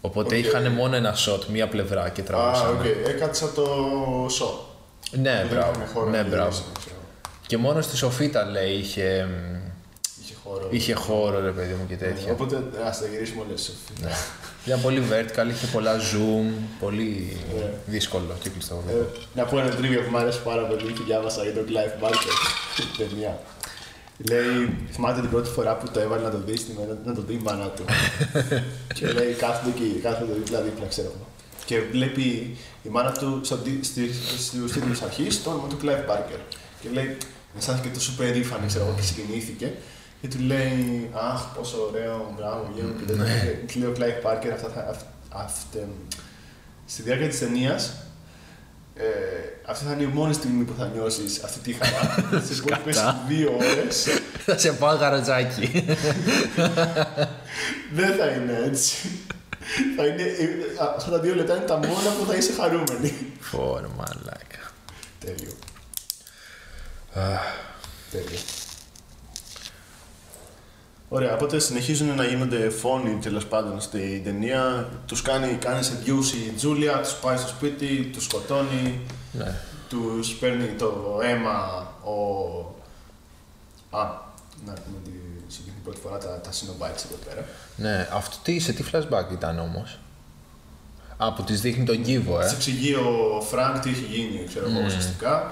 Οπότε είχαν μόνο ένα shot, μία πλευρά και τραβούσαν. Έκατσα το show. Ναι, μπράβο. Ναι, και μόνο στη σοφίτα λέει είχε. Είχε χώρο, ρε παιδί μου, και τέτοια. Οπότε ας τα γυρίσουμε όλες τις σοφίτες. Ήταν πολύ vertical, είχε πολλά zoom, πολύ δύσκολο και κλειστό. Να πω ένα τρίβια που μου αρέσει πάρα πολύ και διάβασα για τον Clive Barker, την ταινία. Λέει, θυμάται την πρώτη φορά που το έβαλε να το δει, να το δει η μάνα του. Και λέει, κάθεται εκεί, κάθεται δίπλα, ξέρω. Και βλέπει η μάνα του στους τίτλους αρχής, το όνομα του Clive Barker. Και λέει, αισθάνθηκε τόσο περήφανη, ξέρω εγώ, και συγκινήθηκε. Και του λέει, αχ, πόσο ωραίο, μπράβο, γεια μου, και τέτοια. Του λέει ο Clive Barker, στη διάρκεια της ταινίας, αυτή θα είναι η μόνη στιγμή που θα νιώσεις αυτή τη χαρά. Σε κόβεις 2 ώρες. Θα σε πάω γαροτζάκι. Δεν θα είναι έτσι. Αυτά τα 2 λεπτά είναι τα μόνα που θα είσαι χαρούμενη. Φορμαλάκα. Τέλειο. Τέλειο. Ωραία, οπότε συνεχίζουν να γίνονται φόνοι τέλος πάντων στην ταινία. Τους κάνει σε ντιούς η Τζούλια, τους πάει στο σπίτι, τους σκοτώνει, ναι. Τους παίρνει το αίμα να πούμε την πρώτη φορά τα Cenobites εδώ πέρα. Ναι, αυτό σε τι flashback ήταν όμως. Που της δείχνει τον κύβο, Της εξηγεί ο Φρανκ τι έχει γίνει, ξέρω εγώ, ουσιαστικά.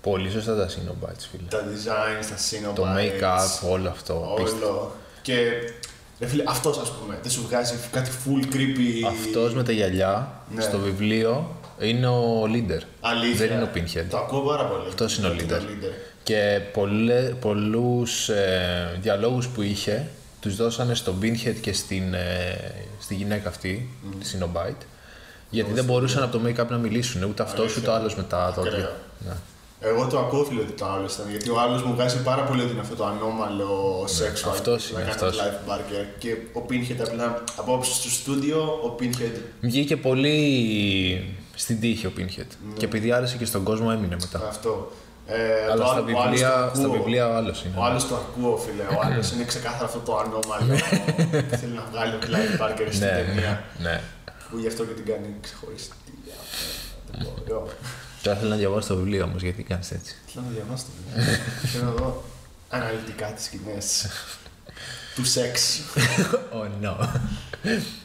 Πολύ σωστά τα Cenobites, φίλε. Τα designs, τα Cenobites. Το make-up, όλο αυτό. Όλο. Και ρε φίλε, αυτός ας πούμε, δεν σου βγάζει κάτι full creepy. Αυτός με τα γυαλιά, ναι. Στο βιβλίο, είναι ο leader. Αλήθεια. Δεν είναι ο Pinhead. Το ακούω πάρα πολύ. Αυτός είναι ο leader. Και πολλούς διαλόγους που είχε, τους δώσανε στον Pinhead και στη γυναίκα αυτή, τη Cenobite. Γιατί δεν μπορούσαν από το make-up να μιλήσουν, ούτε αυτός ούτε άλλος μετά το δόντια. Εγώ το ακούω, φίλε, ότι το άλλο ήταν, γιατί ο άλλος μου βγάζει πάρα πολύ ότι είναι αυτό το ανώμαλο sexual. Αυτός είναι, αυτός. Clive Barker. Και ο Pinhead απλά απόψε στο στούντιο, ο Pinhead. Βγήκε πολύ στην τύχη ο Pinhead. Ναι. Και επειδή άρεσε και στον κόσμο έμεινε μετά. Αυτό. Αλλά στα βιβλία ο άλλος είναι. Ο άλλος το ακούω, φίλε. Ο άλλος είναι ξεκάθαρα αυτό το ανώμαλο που θέλει να βγάλει ο Clive Barker στην ταινία. Ναι. Που γι' αυτό και την κάνει ξεχωριστή. Τώρα θέλω να διαβάσω το βιβλίο όμως, γιατί κάνεις έτσι. Θέλω να διαβάσω το βιβλίο. Θέλω να δω αναλυτικά τις σκηνές του σεξ. Oh no.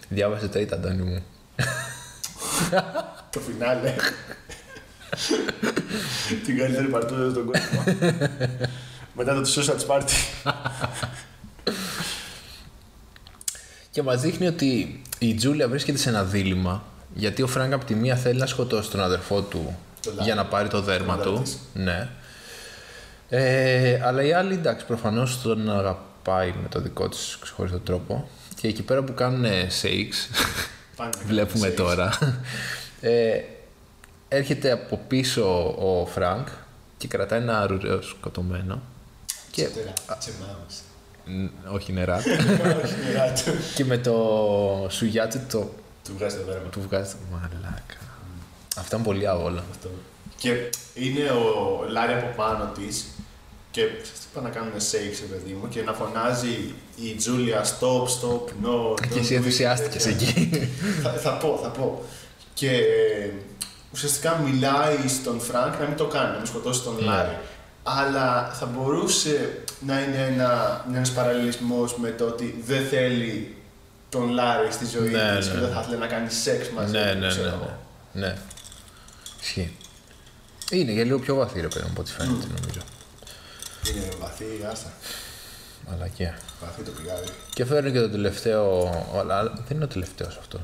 Διάβασε το It, Αντώνη μου. Το φινάλε. Την καλύτερη παρτούδα στον κόσμο. Μετά το Suicide Party. Και μας δείχνει ότι η Τζούλια βρίσκεται σε ένα δίλημμα. Γιατί ο Φρανκ από τη μία θέλει να σκοτώσει τον αδερφό του για να πάρει το δέρμα του. Ναι. Αλλά η άλλη, εντάξει, προφανώς τον αγαπάει με το δικό της ξεχωριστό τρόπο. Και εκεί πέρα που κάνουν shakes, βλέπουμε τώρα, έρχεται από πίσω ο Φρανκ και κρατάει ένα αρουραίο σκοτωμένο. Και όχι νερά. Και με το σουγιάτσι το... Του βγάζει το δέρμα. Του βγάζει το μαλάκα. Αυτά είναι πολύ αγόλα. Και είναι ο Λάρη από πάνω της και είπα να κάνουν shakes, παιδί μου, και να φωνάζει η Τζούλια stop, stop, no. Και εσύ ενθουσιάστηκες εκεί. Θα πω. Και ουσιαστικά μιλάει στον Φρανκ να μην το κάνει, να μην σκοτώσει τον Λάρη. Αλλά θα μπορούσε να είναι ένας παραλληλισμός με το ότι δεν θέλει τον Λάρη στη ζωή της και δεν θα ήθελε να κάνει σεξ μαζί. Ναι. Ισχύει. Είναι για λίγο πιο βαθύ, ρε παιδί μου, από ό,τι φαίνεται, νομίζω. Είναι βαθύ, άστα. Μαλακία. Βαθύ το πηγάδι. Και φέρνει και τον τελευταίο, αλλά δεν είναι ο τελευταίος αυτός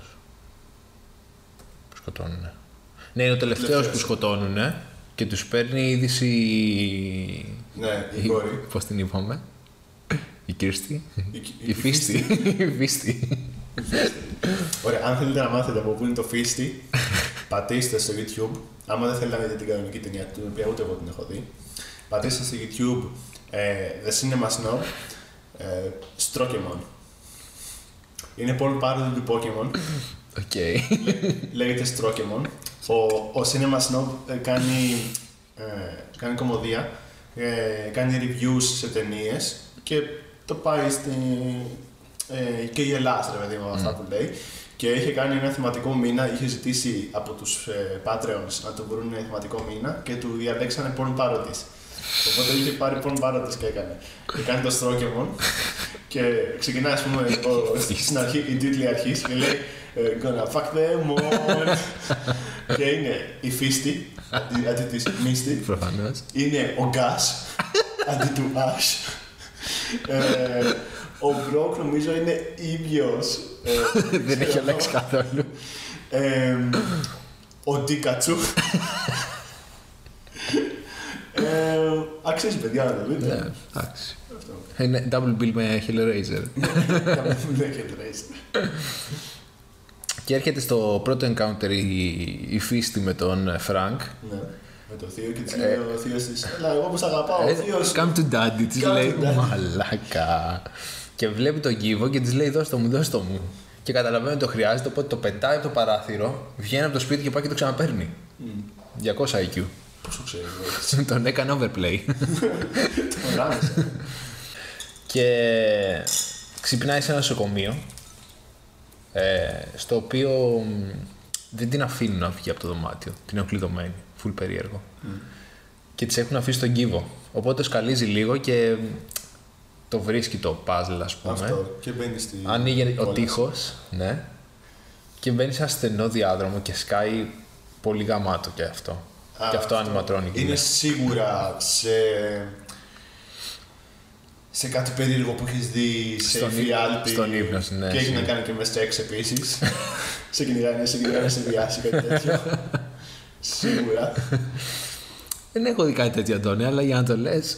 που σκοτώνουνε. Ναι, είναι ο τελευταίος που σκοτώνουνε και τους παίρνει η είδηση... Ναι, η κόρη. Πώς την είπαμε. Η Κίρστη, η Φίστη. Ωραία, αν θέλετε να μάθετε από πού είναι το Φίστη, πατήστε στο YouTube. Άμα δεν θέλετε να δείτε την κανονική ταινία, την οποία ούτε εγώ την έχω δει, πατήστε στο YouTube The Cinema Snob Strokeemon. Είναι Paul Parody του Pokemon. Okay. Λέγεται Strokeemon. Ο Cinema Snob κάνει κομμωδία, κάνει reviews σε ταινίες και το πάει στην... και η Ελλάδα, ρε παιδί μου, αυτά που λέει. Και είχε κάνει ένα θεματικό μήνα, είχε ζητήσει από τους Patreons να του βρουν ένα θεματικό μήνα και του διαλέξανε porn parodies. Οπότε είχε πάρει porn parodies και έκανε. Και κάνει το Strokeemon και ξεκινάει, ας πούμε, στην αρχή, η τίτλη αρχής και λέει «Gonna fuck them all». Και είναι η Φίστη, αντί της Μίστη. Προφανώς. Είναι ο Γκάς, αντί του Άσ. Ο Μπροκ νομίζω είναι ίδιος. Δεν έχει αλλάξει καθόλου. Ο Ντίκατσου. Αξίζει, παιδιά, να το δείτε. Ναι, αξίζει. Είναι double bill με Hellraiser. Και έρχεται στο πρώτο encounter η Φίστη με τον Φρανκ. Με το θείο και της λέει ο θείος της, αλλά εγώ πως αγαπάω, ο θείος... Come to daddy, της λέει, μαλάκα. Και βλέπει τον κύβο και της λέει, δώστο μου, δώστο μου. Και καταλαβαίνει ότι το χρειάζεται, οπότε το πετάει από το παράθυρο, βγαίνει από το σπίτι και πάει και το ξαναπαίρνει. 200 IQ. Πώς το ξέρει. Τον έκανε overplay. Τον ράμισε. Και ξυπνάει σε ένα νοσοκομείο, στο οποίο δεν την αφήνουν να βγει από το δωμάτιο, την είναι κλειδωμένη. Φουλ περίεργο. Και τις έχουν αφήσει στον κύβο. Οπότε σκαλίζει λίγο και το βρίσκει το παζλ, ας πούμε. Αυτό. Και μπαίνει στη... Ανοίγει ο τείχος, ναι. Και μπαίνει σε ένα στενό διάδρομο και σκάει πολύ γαμάτο και αυτό. Και αυτό ανηματρώνει. Είναι σίγουρα σε κάτι περίεργο που έχεις δει σε εφιάλτη. Στον ύπνο, ναι. Και έχει να κάνει και με σεξ επίσης. Σε κυνηγάνε, σε διάσει, κάτι τέτοιο. Σίγουρα. Δεν έχω δει κάτι τέτοιο, Αντώνη, αλλά για να το λες.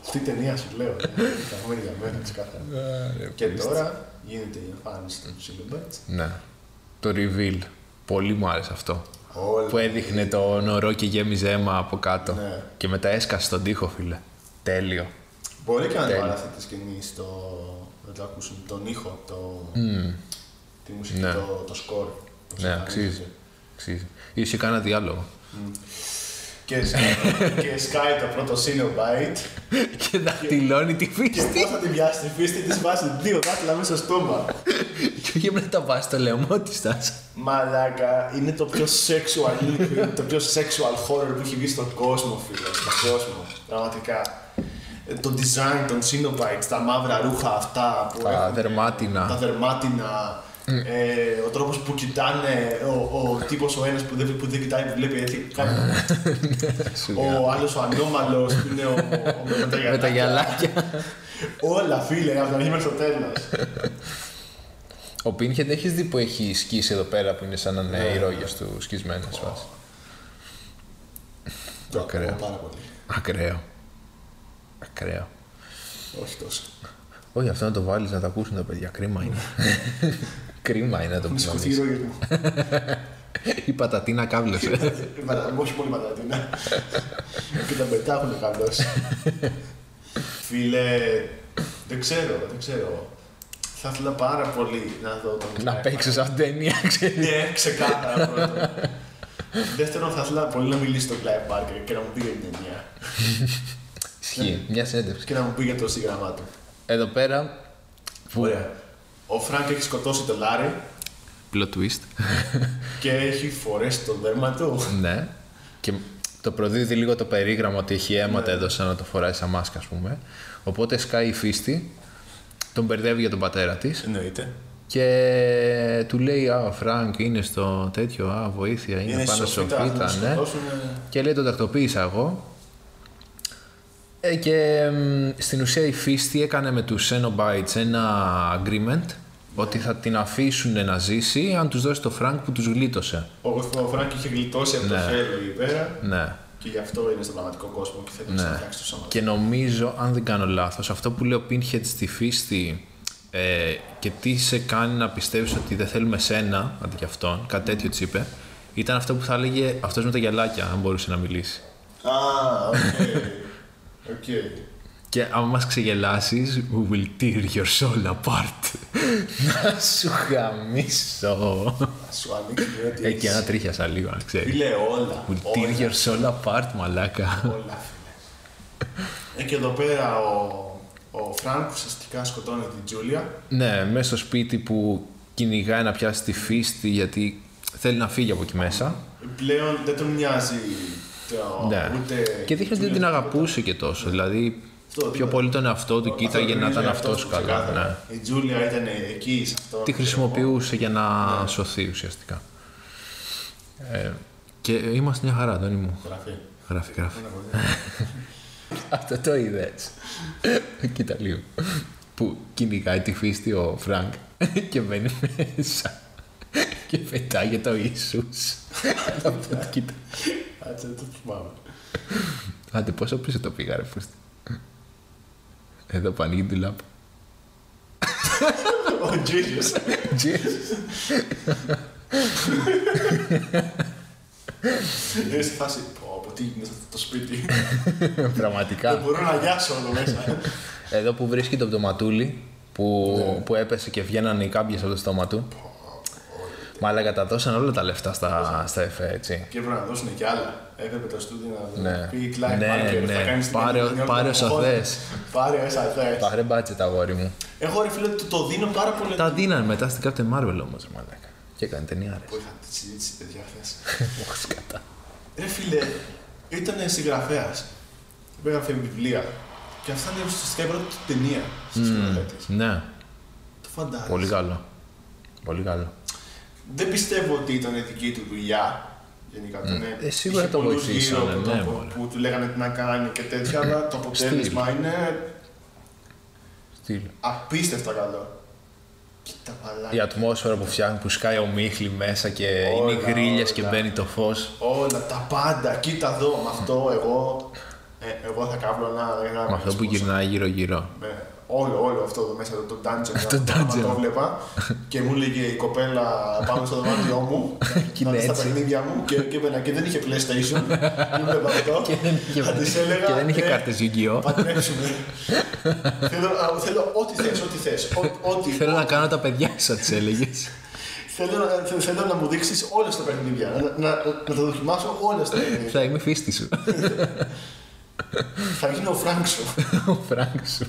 Αυτή η ταινία σου λέω. Καθόμενη για μένα, ξεκάθαρα. Και τώρα γίνεται η εμφάνιση των Cenobites. Ναι. Το reveal. Πολύ μου άρεσε αυτό. Που έδειχνε το νωρό και γέμιζε αίμα από κάτω. Και μετά έσκασε στον τοίχο, φίλε. Τέλειο. Μπορεί και να βάλει αυτή τη σκηνή στο. Να το ακούσουν τον ήχο, τη μουσική, το σκορ. Ναι, αξίζει. Ίσως κάνα διάλογο. Και σκάει το πρώτο Cenobite και δαχτυλώνει τη Φίστη. Και πώς θα τη βιάσει τη Φίστη, της βάζει 2 δάχτυλα μέσα στο στόμα. Και όχι να τα βάζει το λαιμό της. Μαλάκα, είναι το πιο sexual horror που έχει βγει στον κόσμο, φίλε. Στον κόσμο, πραγματικά. Το design των Cenobites, τα μαύρα ρούχα αυτά που έχουν, δερμάτινα. Τα δερμάτινα. Ο τρόπος που κοιτάνε, ο τύπος ο ένας που δεν κοιτάει, που βλέπει έτσι κάτι. Ο άλλος ο ανώμαλος που είναι με τα γυαλάκια. Όλα, φίλε, από την αρχή μέχρι το τέλος. Ο Pinhead έχεις δει που έχει σκίσει εδώ πέρα που είναι σαν να είναι οι ρόγες του σκισμένες φάσεις. Ακραίο. Ακραίο. Όχι τόσο. Όχι, αυτό να το βάλεις να τα ακούσουν τα παιδιά. Κρίμα είναι. Κρίμα είναι να το πούμε. Η πατατίνα κάβλωσε. Όχι πολύ πατατίνα. Και τα μετά έχουν κάβλωσε. Φίλε, δεν ξέρω. Θα ήθελα πάρα πολύ να δω τον... Να παίξεις αυτή την ταινία, ξέρεις. Ναι, ξεκάθαρα πρώτον. Δεύτερον, θα ήθελα πολύ να μιλήσει τον Clive Barker και να μου πει για την ταινία. Ισχύει, μια συνέντευξη. Και να μου πει για το σύγγραμμά του. Εδώ πέρα. Ωραία. Ο Φρανκ έχει σκοτώσει το Λάρι. Plot twist. Και έχει φορέσει το δέρμα του. Ναι. Και το προδίδει λίγο το περίγραμμα ότι έχει αίματα εδώ, σαν να το φοράει σαν μάσκα, ας πούμε. Οπότε σκάει η Φίστη, τον μπερδεύει για τον πατέρα της. Εννοείται. Και του λέει: Α, ο Φρανκ είναι στο τέτοιο. Α, βοήθεια, είναι πάνω στο φίτα. Ναι. Και λέει: Τον τακτοποίησα εγώ. Και στην ουσία η Φίστη έκανε με τους Cenobites ένα agreement ότι θα την αφήσουν να ζήσει αν τους δώσει το Φρανκ που τους γλίτωσε. Ο Φρανκ είχε γλιτώσει από το χέρι εκεί πέρα και γι' αυτό είναι στον πραγματικό κόσμο και θέλει να φτιάξει το σώμα. Και νομίζω, αν δεν κάνω λάθος, αυτό που λέει ο Pinhead στη Φίστη και τι σε κάνει να πιστεύεις ότι δεν θέλουμε σένα αντί για αυτόν, κάτι τέτοιο της είπε, ήταν αυτό που θα έλεγε αυτός με τα γυαλάκια αν μπορούσε να μιλήσει. Και αν μας ξεγελάσεις, we will tear your soul apart. Να σου γαμίσω. Να σου ανοίξω. Και ένα τρίχιασα λίγο, αν ξέρεις. Φίλε, όλα. We'll tear your soul apart, μαλάκα. Όλα, φίλε. Και εδώ πέρα ο Φρανκ ουσιαστικά σκοτώνει την Τζούλια. Ναι, μέσα στο σπίτι που κυνηγάει να πιάσει τη φίστη, γιατί θέλει να φύγει από εκεί μέσα. Πλέον δεν τον μοιάζει ούτε... Και δείχνει ότι δεν την αγαπούσε και τόσο, δηλαδή... Πιο πολύ τον εαυτό του κοίταγε να ήταν αυτός καλά. Ναι. Η Τζούλια ήταν εκεί σε αυτό. Τη χρησιμοποιούσε για να σωθεί ουσιαστικά. Και είμαστε μια χαρά, Τόνι μου. Γράφει. Αυτό το είδε έτσι. Κοίτα λίγο. Που κυνηγάει τη φίστη ο Φρανκ και μπαίνει μέσα. Και πετάγεται ο Ιησούς. Κοίτα. Άντε, δεν το θυμάμαι. Άντε, πόσο πίσω το πήγα, ρε φούστη. Εδώ που ανοίγει την λάπα. Ο Τζίλιος. Είναι στη φάση, πω, τι γίνεται σε αυτό το σπίτι. Πραγματικά. Δεν μπορώ να γιάσω όλο μέσα. Εδώ που βρίσκει το πτωματούλι, που έπεσε και βγαίνανε οι κάμπιες από το στόμα του. Μάλακα, τα δώσαν όλα τα λεφτά στα εφέ, έτσι. Και έπρεπε να δώσουν και άλλα. Έπρεπε το στούντιο να πει Clive Barker, θα κάνεις την κοινωνία. Πάρε όσα θες. Πάρε μπάτσε τα αγόρι μου. Εγώ ρε φίλε το δίνω πάρα πολύ. Τα δίναν μετά στην Captain Marvel όμως, μάλακα. Και έκανε ταινιάρες. Που είχαν τη συζήτηση τέτοια χθες. Όχς κατά. Ρε φίλε, ήταν συγγραφέας. Έγραφε βιβλία. Και αυτά είναι ουσιαστικά η πρώτη ταινία στις σκηνοθέτες. Ναι. Το φαντάζεσαι. Πολύ καλό. Πολύ καλό. Δεν πιστεύω ότι ήταν η δική του δουλειά, γενικά. Σίγουρα το βοηθήσανε, ναι. Που του λέγανε τι να κάνει και τέτοια, αλλά το αποτέλεσμα είναι... απίστευτα καλό. Κοίτα μαλάκα. Η ατμόσφαιρα που φτιάχνει, που σκάει ο μίχλι μέσα και είναι οι γρίλες και μπαίνει το φως. Όλα, τα πάντα. Κοίτα εδώ, με αυτό εγώ θα κάνω ένα... Με αυτό που γυρνάει γύρω-γύρω. Όλο αυτό εδώ μέσα, το dungeon, το βλέπα και μου έλεγε η κοπέλα πάμε στο δωμάτιό μου, να δεις τα παιχνίδια μου και δεν είχε PlayStation, δεν βλέπα αυτό και δεν είχε κάρτες Yu-Gi-Oh. Πατρέψουμε, θέλω ό,τι θες. Θέλω να κάνω τα παιδιά σαν τις έλεγες. Θέλω να μου δείξεις όλες τα παιχνίδια, να τα δοκιμάσω όλες τα παιχνίδια. Θα είμαι φίστη σου. Θα γίνω ο Φρανκ σου.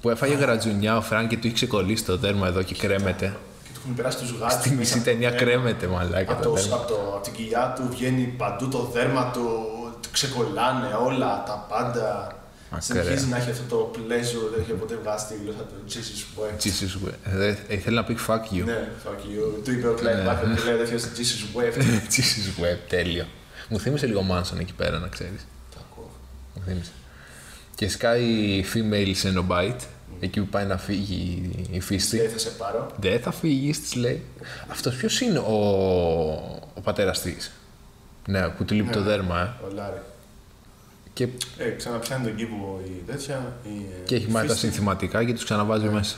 Που έφαγε γρατζουνιά ο Φρανκ και του είχε ξεκολλήσει το δέρμα εδώ και κρέμεται. Και του έχουν περάσει τους γάτους. Στη μισή ταινία κρέμεται μαλάκα το δέρμα. Από την κοιλιά του βγαίνει παντού το δέρμα του, ξεκολλάνε όλα τα πάντα. Συνεχίζει να έχει αυτό το pleasure, δεν είχε ποτέ βγάσει τη γλώσσα του. Jesus Web. Ήθελε να πει fuck you. Ναι, fuck you. Του είπε ο Clive Barker και λέει δεν θέλει Jesus Web. Jesus Web, τέλειο. Μου θύμισε λίγο Manson εκεί πέρα, να ξέρεις. Το ακούω. Μου θύμισε. Και σκάει female Cenobite, εκεί που πάει να φύγει η φίστη. Δεν θα σε πάρω. Δεν θα φύγει, τη λέει. Αυτός ποιος είναι ο πατέρας της. Ναι, που του λείπει το δέρμα. Ο Λάρη. Και... ξαναπιάνει τον κήπο η τέτοια. Και έχει μάθει τα συνθηματικά και τους ξαναβάζει μέσα.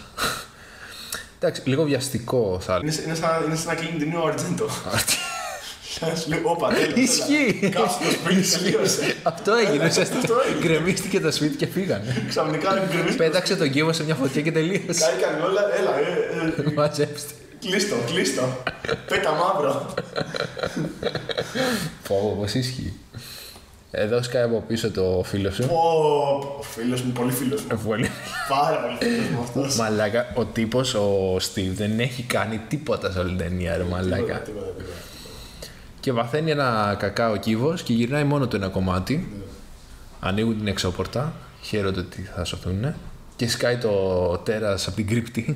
Εντάξει, λίγο βιαστικό θα έλεγα. Είναι σαν να κλείνει την νέο Αρτζέντο. Ισχύει! Αυτό έγινε. Γκρεμίστηκε το σπίτι και φύγανε. Ξαφνικά πέταξε τον κύβο σε μια φωτιά και τελείωσε. Κάηκαν όλα, έλα. Μαζέψτε. Κλείστο. Πέτα μαύρο. Πω, πως ισχύει. Εδώ σκάει από πίσω το φίλο σου. Ο φίλος μου, πολύ φίλος μου. Πάρα πολύ φίλος μου αυτός. Μαλάκα, ο τύπος, ο Στιβ, δεν έχει κάνει τίποτα σε όλη την ταινία, ρε μαλάκα. Και βαθαίνει ένα κακάο κύβος και γυρνάει μόνο το ένα κομμάτι. Ανοίγουν την εξώπορτα, χαίρονται ότι θα σωθούν. Και σκάει το τέρας από την κρύπτη.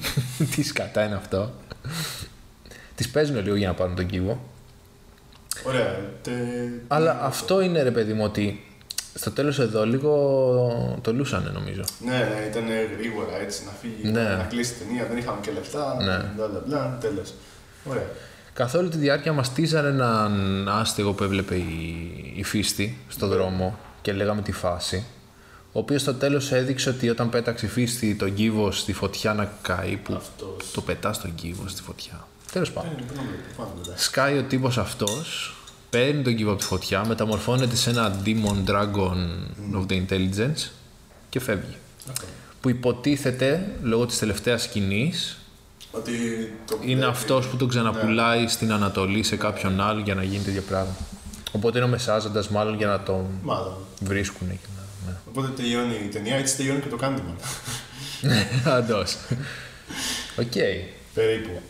Τι σκατά είναι αυτό. Τις παίζουν λίγο για να πάρουν τον κύβο. Ωραία. Αλλά αυτό είναι ρε παιδί μου ότι στο τέλος εδώ λίγο το λούσανε νομίζω. Ναι, ήταν γρήγορα έτσι να φύγει, να κλείσει την ταινία. Δεν είχαμε και λεφτά. Ναι. Τέλος. Ωραία. Καθ' όλη τη διάρκεια μας τίζανε έναν άστεγο που έβλεπε η φίστη στον δρόμο και λέγαμε τη φάση, ο οποίος στο τέλος έδειξε ότι όταν πέταξε η φίστη τον κύβο στη φωτιά να καεί, που αυτός το πετά στον κύβο στη φωτιά. Τέλος πάντων. Σκάει ο τύπος αυτός, παίρνει τον κύβο από τη φωτιά, μεταμορφώνεται σε ένα demon dragon of the intelligence και φεύγει. Okay. Που υποτίθεται λόγω της τελευταίας σκηνής ότι είναι αυτός που τον ξαναπουλάει στην Ανατολή σε κάποιον άλλο για να γίνει τέτοια πράγματα. Οπότε είναι ο μεσάζοντας μάλλον για να τον βρίσκουν. Οπότε τελειώνει η ταινία, έτσι τελειώνει και το Candyman. Ναι, αντός. Οκ. Περίπου.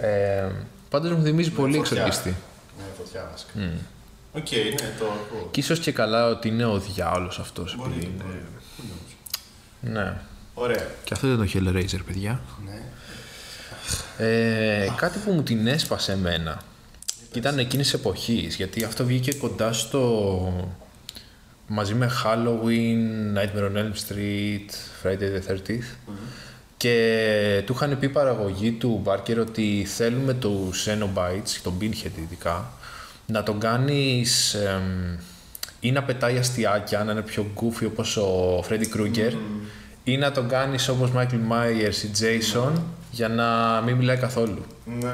Πάντως μου θυμίζει πολύ εξοργιστή. Ναι, φωτιά μας. Οκ, ναι, το ακούω. Και ίσως και καλά ότι είναι ο διάολος αυτός. Μπορεί, ναι. Ωραία. Και αυτό ήταν το Hellraiser, παιδιά. Κάτι που μου την έσπασε εμένα. Ήταν εκείνης εποχής, γιατί αυτό βγήκε κοντά στο... μαζί με Halloween, Nightmare on Elm Street, Friday the 13th. Και του είχαν πει παραγωγή του Barker ότι θέλουμε του Cenobites, τον Pinhead ειδικά, να τον κάνεις ή να πετάει αστιάκια, να είναι πιο goofy όπως ο Freddy Krueger, ή να τον κάνεις όπως Michael Myers ή Jason, για να μην μιλάει καθόλου. Ναι,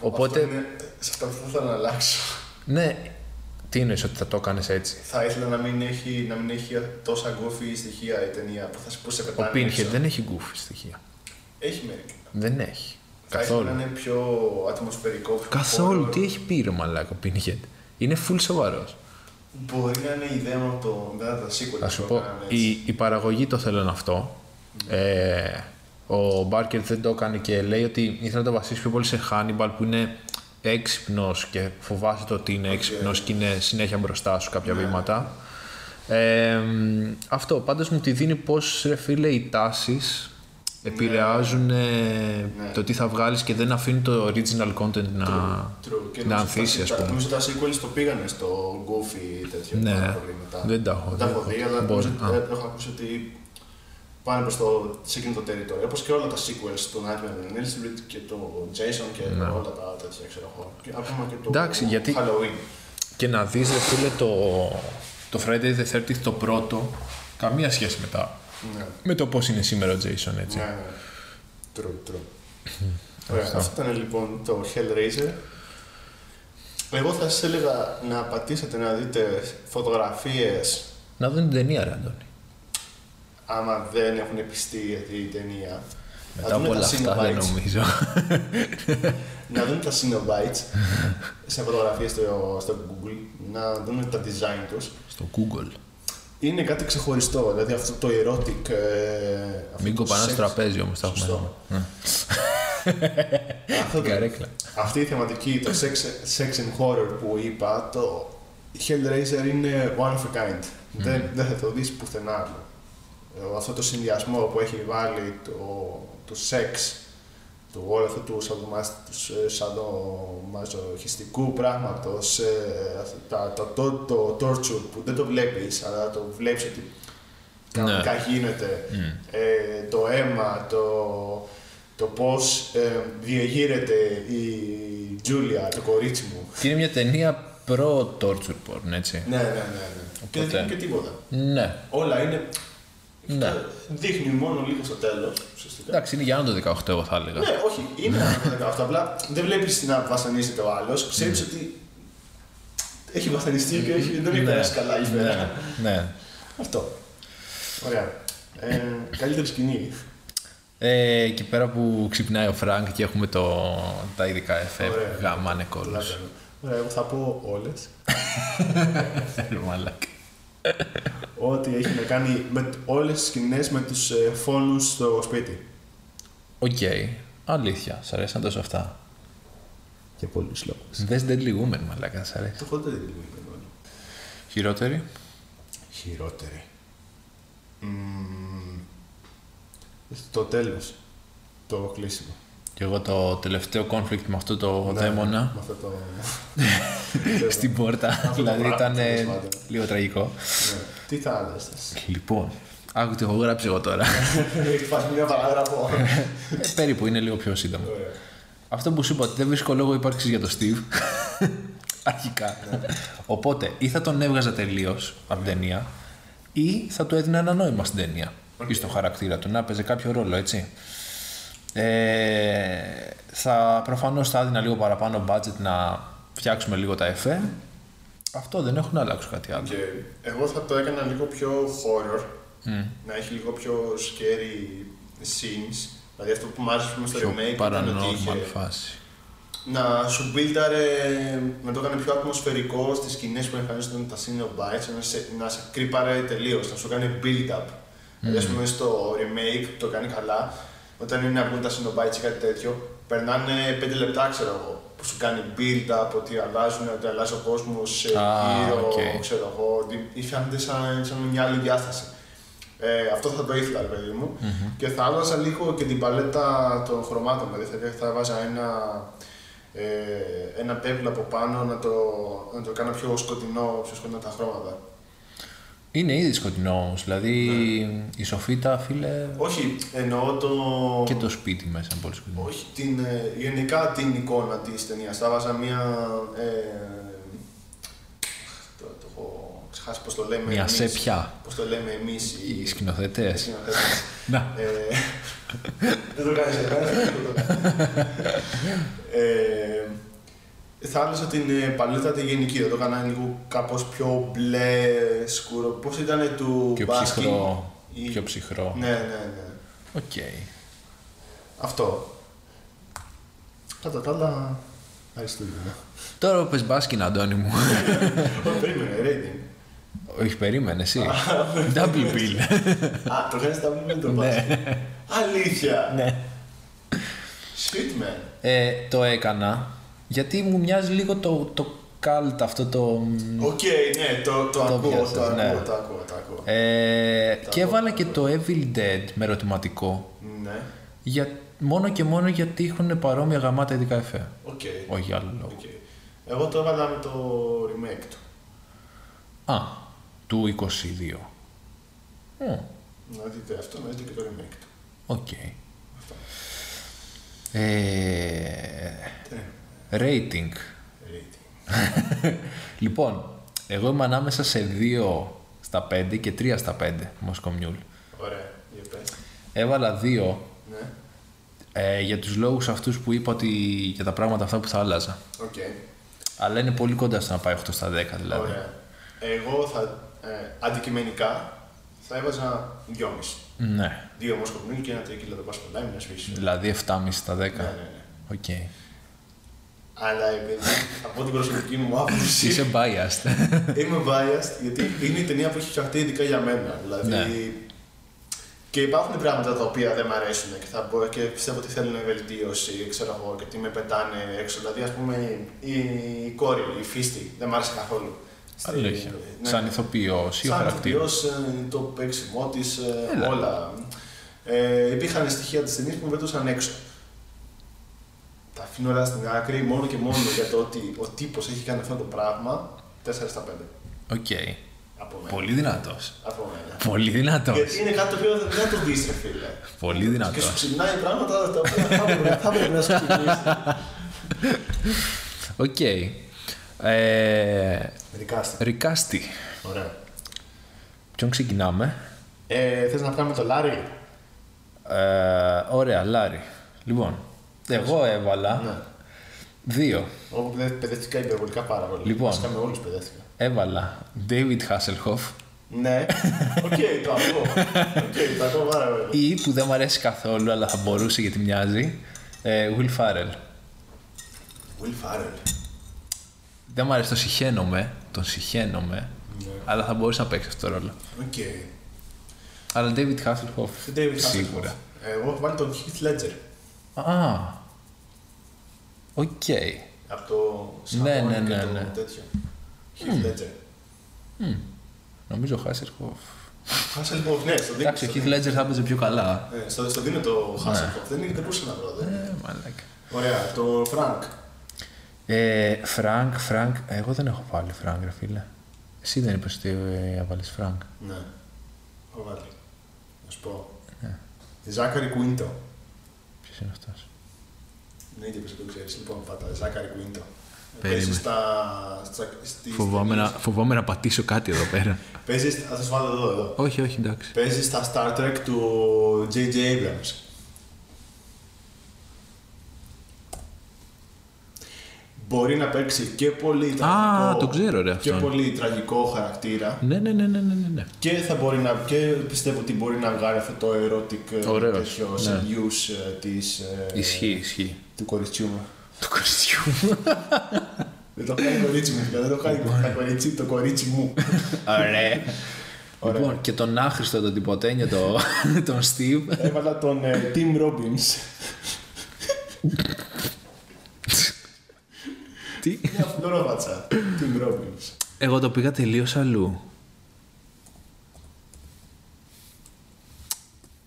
οπότε... είναι... σε αυτό που θα αλλάξω. Ναι. Τι εννοείς ότι θα το κάνεις έτσι? Θα ήθελα να μην έχει, τόσα γκούφι στοιχεία η ταινία που θα σε πετάνε. Ο Pinhead δεν έχει γκούφι στοιχεία. Έχει μερικά. Δεν έχει. Καθόλου. Θα ήθελα να είναι πιο ατμοσφαιρικό. Πιο καθόλου. Χώρο. Τι έχει πει μαλάκα ο Pinhead. Είναι full σοβαρός. Μπορεί να είναι ιδέα από το sequel. Θα σου πω, η παραγωγή το θέλουν αυτό. Ο Barker δεν το έκανε και λέει ότι ήθελε να το βασίσει πιο πολύ σε Hannibal που είναι έξυπνος και φοβάσαι το ότι είναι έξυπνος και είναι συνέχεια μπροστά σου κάποια βήματα. Αυτό πάντως μου τη δίνει πως, ρε φίλε, οι τάσεις επηρεάζουν το τι θα βγάλεις και δεν αφήνει το original content να ανθίσει, ας πούμε. Νομίζω τα sequels το πήγανε στο goofy τέτοιο προβλήματα. Δεν τα έχω δει, αλλά έχω ακούσει ότι πάνε προς το σύγκριτο territory, όπως και όλα τα sequels του Nightmare on Elm Street και του Jason και όλα τα τέτοια, ξέρω εγώ. Ακόμα και το γιατί... Halloween. Και να δεις, ρε φίλε, το Friday the 13th το πρώτο, καμία σχέση μετά με το πώς είναι σήμερα ο Jason, έτσι. Ναι. True. Ωραία, αυτό ήταν λοιπόν το Hellraiser. Εγώ θα σας έλεγα να πατήσετε να δείτε φωτογραφίες. Να δουν την ταινία, ρε Αντώνη. Άμα δεν έχουν πιστεί για την ταινία. Μετά από όλα αυτά δεν νομίζω. Να δουν τα Cenobites σε φωτογραφίες στο Google, να δούμε τα design τους. Στο Google. Είναι κάτι ξεχωριστό, δηλαδή αυτό το erotic... Μην κοπανάς τραπέζι όμως, τα έχουμε. Αυτή η θεματική, το sex and horror που είπα, το Hellraiser είναι one of a kind. Δεν θα το δεις πουθενά άλλο. Αυτό το συνδυασμό που έχει βάλει το σεξ, το όλο αυτό του σαδομαζοχιστικού πράγματος, το torture που δεν το βλέπεις, αλλά το βλέπεις ότι κανονικά γίνεται, το αίμα, το πώς διεγείρεται η Τζούλια, το κορίτσι μου. Είναι μια ταινία προ-torture porn, έτσι. Ναι. Και δεν είναι και τίποτα. Ναι. Όλα είναι... Ναι. Δείχνει μόνο λίγο στο τέλος. Ουσιαστικά. Εντάξει, είναι για άνω το 18, εγώ θα έλεγα. Ναι, όχι, είναι άνω το 18. Απλά δεν βλέπεις να βασανίζεται ο άλλος. Ξέρεις ότι έχει βασανιστεί και δεν έχει περάσει καλά η μέρα. Ναι. Αυτό. Ωραία. Καλύτερη σκηνή. Εκεί πέρα που ξυπνάει ο Φρανκ και έχουμε τα ειδικά εφέ. Γαμάνε κόλλος. Ωραία, εγώ θα πω όλες. Μαλάκα. Ό,τι έχει να κάνει με όλες τις σκηνές με τους φόνους στο σπίτι. Οκ. Αλήθεια. Σ' αρέσαν τόσο αυτά. Για πολλούς λόγους. Δες Deadly Woman, μαλάκα, σ' αρέσει. Το έχω Deadly Woman. Χειρότερη. Το τέλος. Το κλείσιμο. Και εγώ το τελευταίο conflict με αυτό το δαίμονα. Με αυτό το... στην πόρτα. Δηλαδή ήταν λίγο τραγικό. Τι θα άλλαζες? Λοιπόν, άκου τι έχω γράψει εγώ τώρα. Υπάρχει μια παράγραφο. Περίπου, είναι λίγο πιο σύντομο. Αυτό που σου είπα, ότι δεν βρίσκω λόγο ύπαρξης για τον Steve. Αρχικά. Οπότε, ή θα τον έβγαζα τελείως από την ταινία, ή θα του έδινα ένα νόημα στην ταινία. Ή στο χαρακτήρα του, να παίζει κάποιο ρόλο, έτσι. Προφανώς θα έδινα λίγο παραπάνω budget να φτιάξουμε λίγο τα εφέ. Αυτό, δεν έχουν αλλάξει κάτι άλλο. Και εγώ θα το έκανα λίγο πιο horror, να έχει λίγο πιο scary scenes. Δηλαδή αυτό που μου άρεσε στο remake ήταν ότι είχε φάση. Να σου buildare, να το έκανε πιο ατμοσφαιρικό στις σκηνές που εμφανίζονταν τα Cenobites, να σε κρύπαρε τελείως, να σου κάνει build-up. Δηλαδή ας πούμε στο remake το κάνει καλά, όταν είναι να βγουν τα Cenobites ή κάτι τέτοιο, περνάνε 5 λεπτά ξέρω εγώ, που σου κάνει build-up, ότι αλλάζουν, ότι αλλάζει ο κόσμος γύρω, ξέρω εγώ, ή φαίνεται σαν μια άλλη διάσταση. Αυτό θα το ήθελα, παιδί μου. Και θα άλλαζα λίγο και την παλέτα των χρωμάτων, δηλαδή θα βάζα ένα πέπλο από πάνω να το κάνω πιο σκοτεινό, πιο σκοτεινά τα χρώματα. Είναι ήδη σκοτεινό, δηλαδή η σοφίτα, φίλε. Όχι, εννοώ το. Και το σπίτι μέσα πολύ σκοτεινό. Όχι, γενικά την εικόνα της ταινίας. Θα βάζα μία. Το έχω ξεχάσει πώς το λέμε εμείς. Μια σέπια. Πώς το λέμε εμείς οι σκηνοθέτες. Να. Δεν το κάνεις, θα άλλασα την παλέτα τη γενική, θα το έκανα λίγο κάπως πιο μπλε, σκούρο, πώς ήτανε του μπάσκιν. Πιο ψυχρό. Ναι. Οκ. Αυτό. Κατά τα άλλα, αριστούργημα. Τώρα πες μπάσκιν, Αντώνη μου. Όχι, περίμενε, rating. Όχι, περίμενε, εσύ. Double bill. Α, το κάνεις double bill το μπάσκιν. Αλήθεια. Ναι. Shit, man. Το έκανα. Γιατί μου μοιάζει λίγο το cult αυτό το. Οκ, ναι, το ακούω. Και έβαλα και το Evil Dead με ερωτηματικό. Ναι. Μόνο και μόνο γιατί έχουν παρόμοια γαμάτα ειδικά εφέ. Οκ. Όχι για άλλο λόγο. Εγώ το έβαλα με το remake του. Α, του 22. Να δείτε αυτό, να δείτε και το remake του. Οκ. Rating. Λοιπόν, εγώ είμαι ανάμεσα σε 2 στα 5 και 3 στα 5 ΜΟΣΚΟΟΥ ΜΙΟΥΛ. Ωραία, για πες. Έβαλα 2 για τους λόγους αυτούς που είπα ότι για τα πράγματα αυτά που θα άλλαζα. Αλλά είναι πολύ κοντά στο να πάει 8 στα 10 δηλαδή. Ωραία. Εγώ θα, αντικειμενικά θα έβαζα 2,5. Ναι. 2 ΜΟΣΚΟΟΥ ΜΙΟΥΛ και ένα τρίκυλο το Πάσχολα, είναι ασφίσιο. Δηλαδή 7,5 στα 10. Ναι. Okay. Αλλά από την προσωπική μου άποψη. Είσαι biased. Είμαι biased γιατί είναι η ταινία που έχει φτιαχτεί ειδικά για μένα. Δηλαδή. Ναι. Και υπάρχουν πράγματα τα οποία δεν μου αρέσουν και πιστεύω ότι θέλουν βελτίωση, ξέρω εγώ, και τι με πετάνε έξω. Δηλαδή, ας πούμε, η κόρη, η Φίστη, δεν μου άρεσε καθόλου. Αλήθεια. Ναι. Σαν ηθοποιός ή ο χαρακτήρας. Σαν ηθοποιός, το παίξιμό της, όλα. Υπήρχαν στοιχεία της ταινίας που με πετούσαν έξω. Τα αφήνω όλα στην άκρη μόνο και μόνο για το ότι ο τύπος έχει κάνει αυτό το πράγμα 4 στα 5. Οκ. Πολύ δυνατός. Από μένα. Πολύ δυνατός. Γιατί είναι κάτι το οποίο δεν το δεις, φίλε. Πολύ δυνατός. Και σου ξυπνάει πράγματα τα οποία θα πρέπει να σου ξυπνήσει. Οκ. Ρικάστη. Ωραία. Ποιον ξεκινάμε? Θες να κάνουμε το Λάρι? Ωραία, Λάρι. Λοιπόν. Εγώ έβαλα 2. Εγώ παιδεύτηκα υπερβολικά πάρα πολύ. Λοιπόν, όλους παιδεύτηκα. Έβαλα David Hasselhoff. Ναι. Οκ, το ακούω πάρα πολύ. Ή που δεν μου αρέσει καθόλου, αλλά θα μπορούσε γιατί μοιάζει. Will Ferrell. Δεν μου αρέσει, τον συχαίνομαι, αλλά θα μπορούσε να παίξει αυτό το ρόλο. Οκ. Αλλά David Hasselhoff σίγουρα. Εγώ έχω βάλει τον Heath Ledger. Οκ. Από το Σαμόνι και το τέτοιο. Heath Ledger. Νομίζω Hasselhoff. Hasselhoff, ναι, στο δίνω. Εντάξει, ο Heath Ledger θα έπαιζε πιο καλά. Στο δίνω το Hasselhoff, δεν μπορούσε να βρω. Μαλάκα. Ωραία, το Frank. Frank, εγώ δεν έχω βάλει Frank, ρε φίλε. Εσύ δεν είπες ότι έβαλες Frank. Ναι, έχω βάλει. Να σου πω. Zachary Quinto. Είναι αυτός. Ναι, και το ξέρεις. Λοιπόν, πάτα, Ζάκαρη Κουίντο. Περίμενε. Φοβάμαι να πατήσω κάτι εδώ πέρα. Θα σας βάλω εδώ. Όχι, εντάξει. Παίζει στα Star Trek του J.J. Abrams. μπορεί να παίξει και πολύ τραγικό, το ξέρω, ρε, και πολύ τραγικό χαρακτήρα. Ναι, ναι, ναι, ναι, ναι. Και, θα μπορεί να, και πιστεύω ότι μπορεί να βγάλει αυτό το erotic use της ισχύ του κοριτσιού μου. Του κοριτσιού μου. Δεν το κάνει κορίτσι μου, δεν το κάνει κορίτσι, το κορίτσι μου. Ωραία. Λοιπόν, και τον άχρηστο τον τυποτένιο, τον Steve. Έβαλα τον Tim Robbins. Τι? Μια φλωρόβατσα, Tim Robbins. Εγώ το πήγα τελείως αλλού.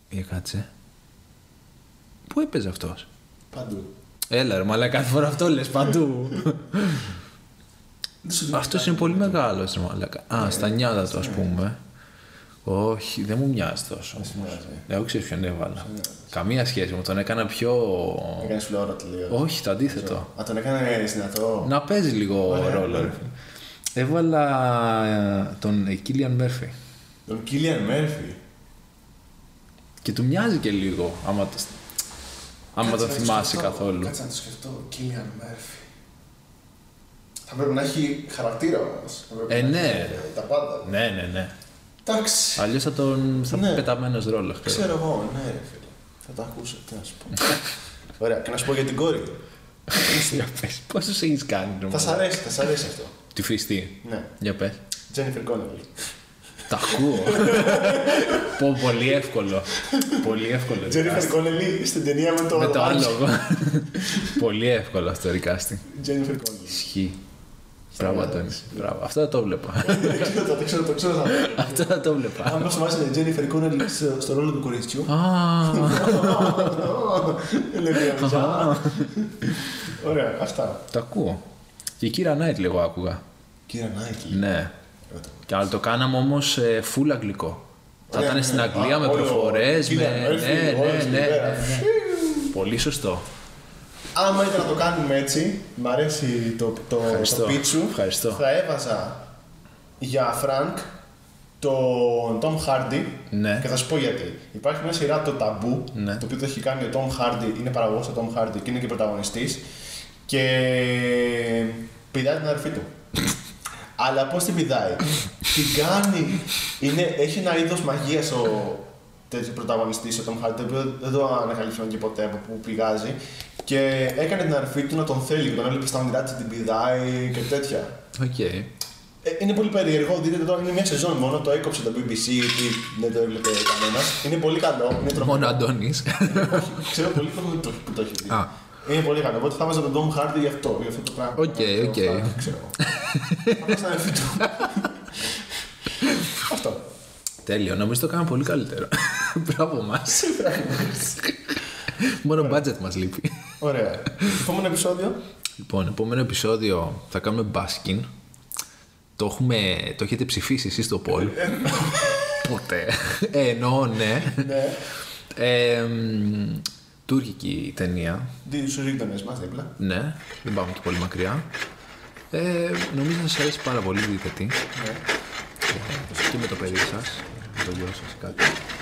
Για κάτσε. Πού έπαιζε αυτός? Παντού. Έλα ρε, μαλάκα, κάθε φορά αυτό λες, παντού. Αυτός είναι πολύ μεγάλος, ρε μαλάκα. Α, στα νιάτα του, ας πούμε. Όχι, δεν μου μοιάζει τόσο. Εγώ ξέρω ποιον έβαλα. Καμία σχέση μου, τον έκανα πιο... Έκανες φλόρο τελείως. Όχι, το αντίθετο. Α, τον έκανα συνατό. Να παίζει λίγο ρόλο. Έβαλα τον Kilian Murphy. Τον Kilian Murphy. Και του μοιάζει και λίγο, άμα τον θυμάσαι καθόλου. Κάτσε να το σκεφτώ, Kilian Murphy. Θα πρέπει να έχει χαρακτήρα όμως. Ναι. Τα πάντα. Ναι, ναι, ναι. Εντάξει. Αλλιώς θα τον πεταμένος ρόλο. Ξέρω εγώ, ναι ρε φίλε. Θα τα ακούσω, τι να σου πω. Ωραία, και να σου πω για την κόρη. Για πες, πόσους έχεις κάνει. Θα σ' αρέσει, θα σ' αρέσει αυτό. Τη φυστή. Ναι. Για πες. Jennifer Connelly. Τα ακούω. Πω, πολύ εύκολο. Πολύ εύκολο. Jennifer Connelly στην ταινία με το άλογο. Με το άλογο. Πολύ εύκολο αυτό ρικάστη. Jennifer Connelly. Ισχύει. Μπράβο, Αντώνη. Αυτό θα το βλέπα. Το ξέρω. Αυτό θα το βλέπα. Αν μας βάζει η Jennifer Connelly στο ρόλο του κοριτσιού. Ωραία, αυτά. Τα ακούω. Και η Κύρα Νάιτ λίγο άκουγα. Κύρα Νάιτ. Ναι. Και άλλο το κάναμε όμως full αγγλικό. Θα ήταν στην Αγγλία με προφορές. Ναι. Πολύ σωστό. Άμα ήταν να το κάνουμε έτσι, μ' αρέσει το πίτσου. Ευχαριστώ. Θα έβαζα για Φρανκ τον Tom Hardy, ναι. Και θα σου πω γιατί. Υπάρχει μια σειρά το Ταμπού, ναι. Το οποίο το έχει κάνει ο Tom Hardy, είναι παραγωγός του Tom Hardy και είναι και πρωταγωνιστής και πηδάει την αδερφή του. Αλλά πώς την πηδάει, την κάνει, έχει ένα είδος μαγείας τέτοιο πρωταγωνιστής ο Tom Hardy, το οποίο δεν το ανακαλύψαμε και ποτέ από που πηγάζει. Και έκανε την αρφή του να τον θέλει, τον έβλεπε στα όνειρά της, την πηδάει και τέτοια. Okay. Είναι πολύ περίεργο, δείτε τώρα, είναι μια σεζόν μόνο, το έκοψε το BBC, δεν το έβλεπε κανένας. Είναι πολύ καλό, είναι τρομερό. Μόνο Αντώνης. Όχι, ξέρω πολύ που το έχει δει. Είναι πολύ καλό, οπότε θα βάζα τον Tom Hardy για αυτό το πράγμα. Οκ. Θα βάζα την αρφή του. Αυτό. Τέλειο, νομίζω το κάναμε πολύ καλύτερο. Μπράβο μας. Μόνο budget μας λείπει. Ωραία. Επόμενο επεισόδιο. Λοιπόν, επόμενο επεισόδιο θα κάνουμε Baskin. Το έχετε ψηφίσει εσείς στο poll. Ποτέ. Εννοώ, ναι. Τουρκική ταινία. Στους γείτονες μας δίπλα. Ναι, δεν πάμε και πολύ μακριά. Νομίζω να σας αρέσει πάρα πολύ, δείτε τι. Και με το παιδί σας, με το γιο σας κάτι.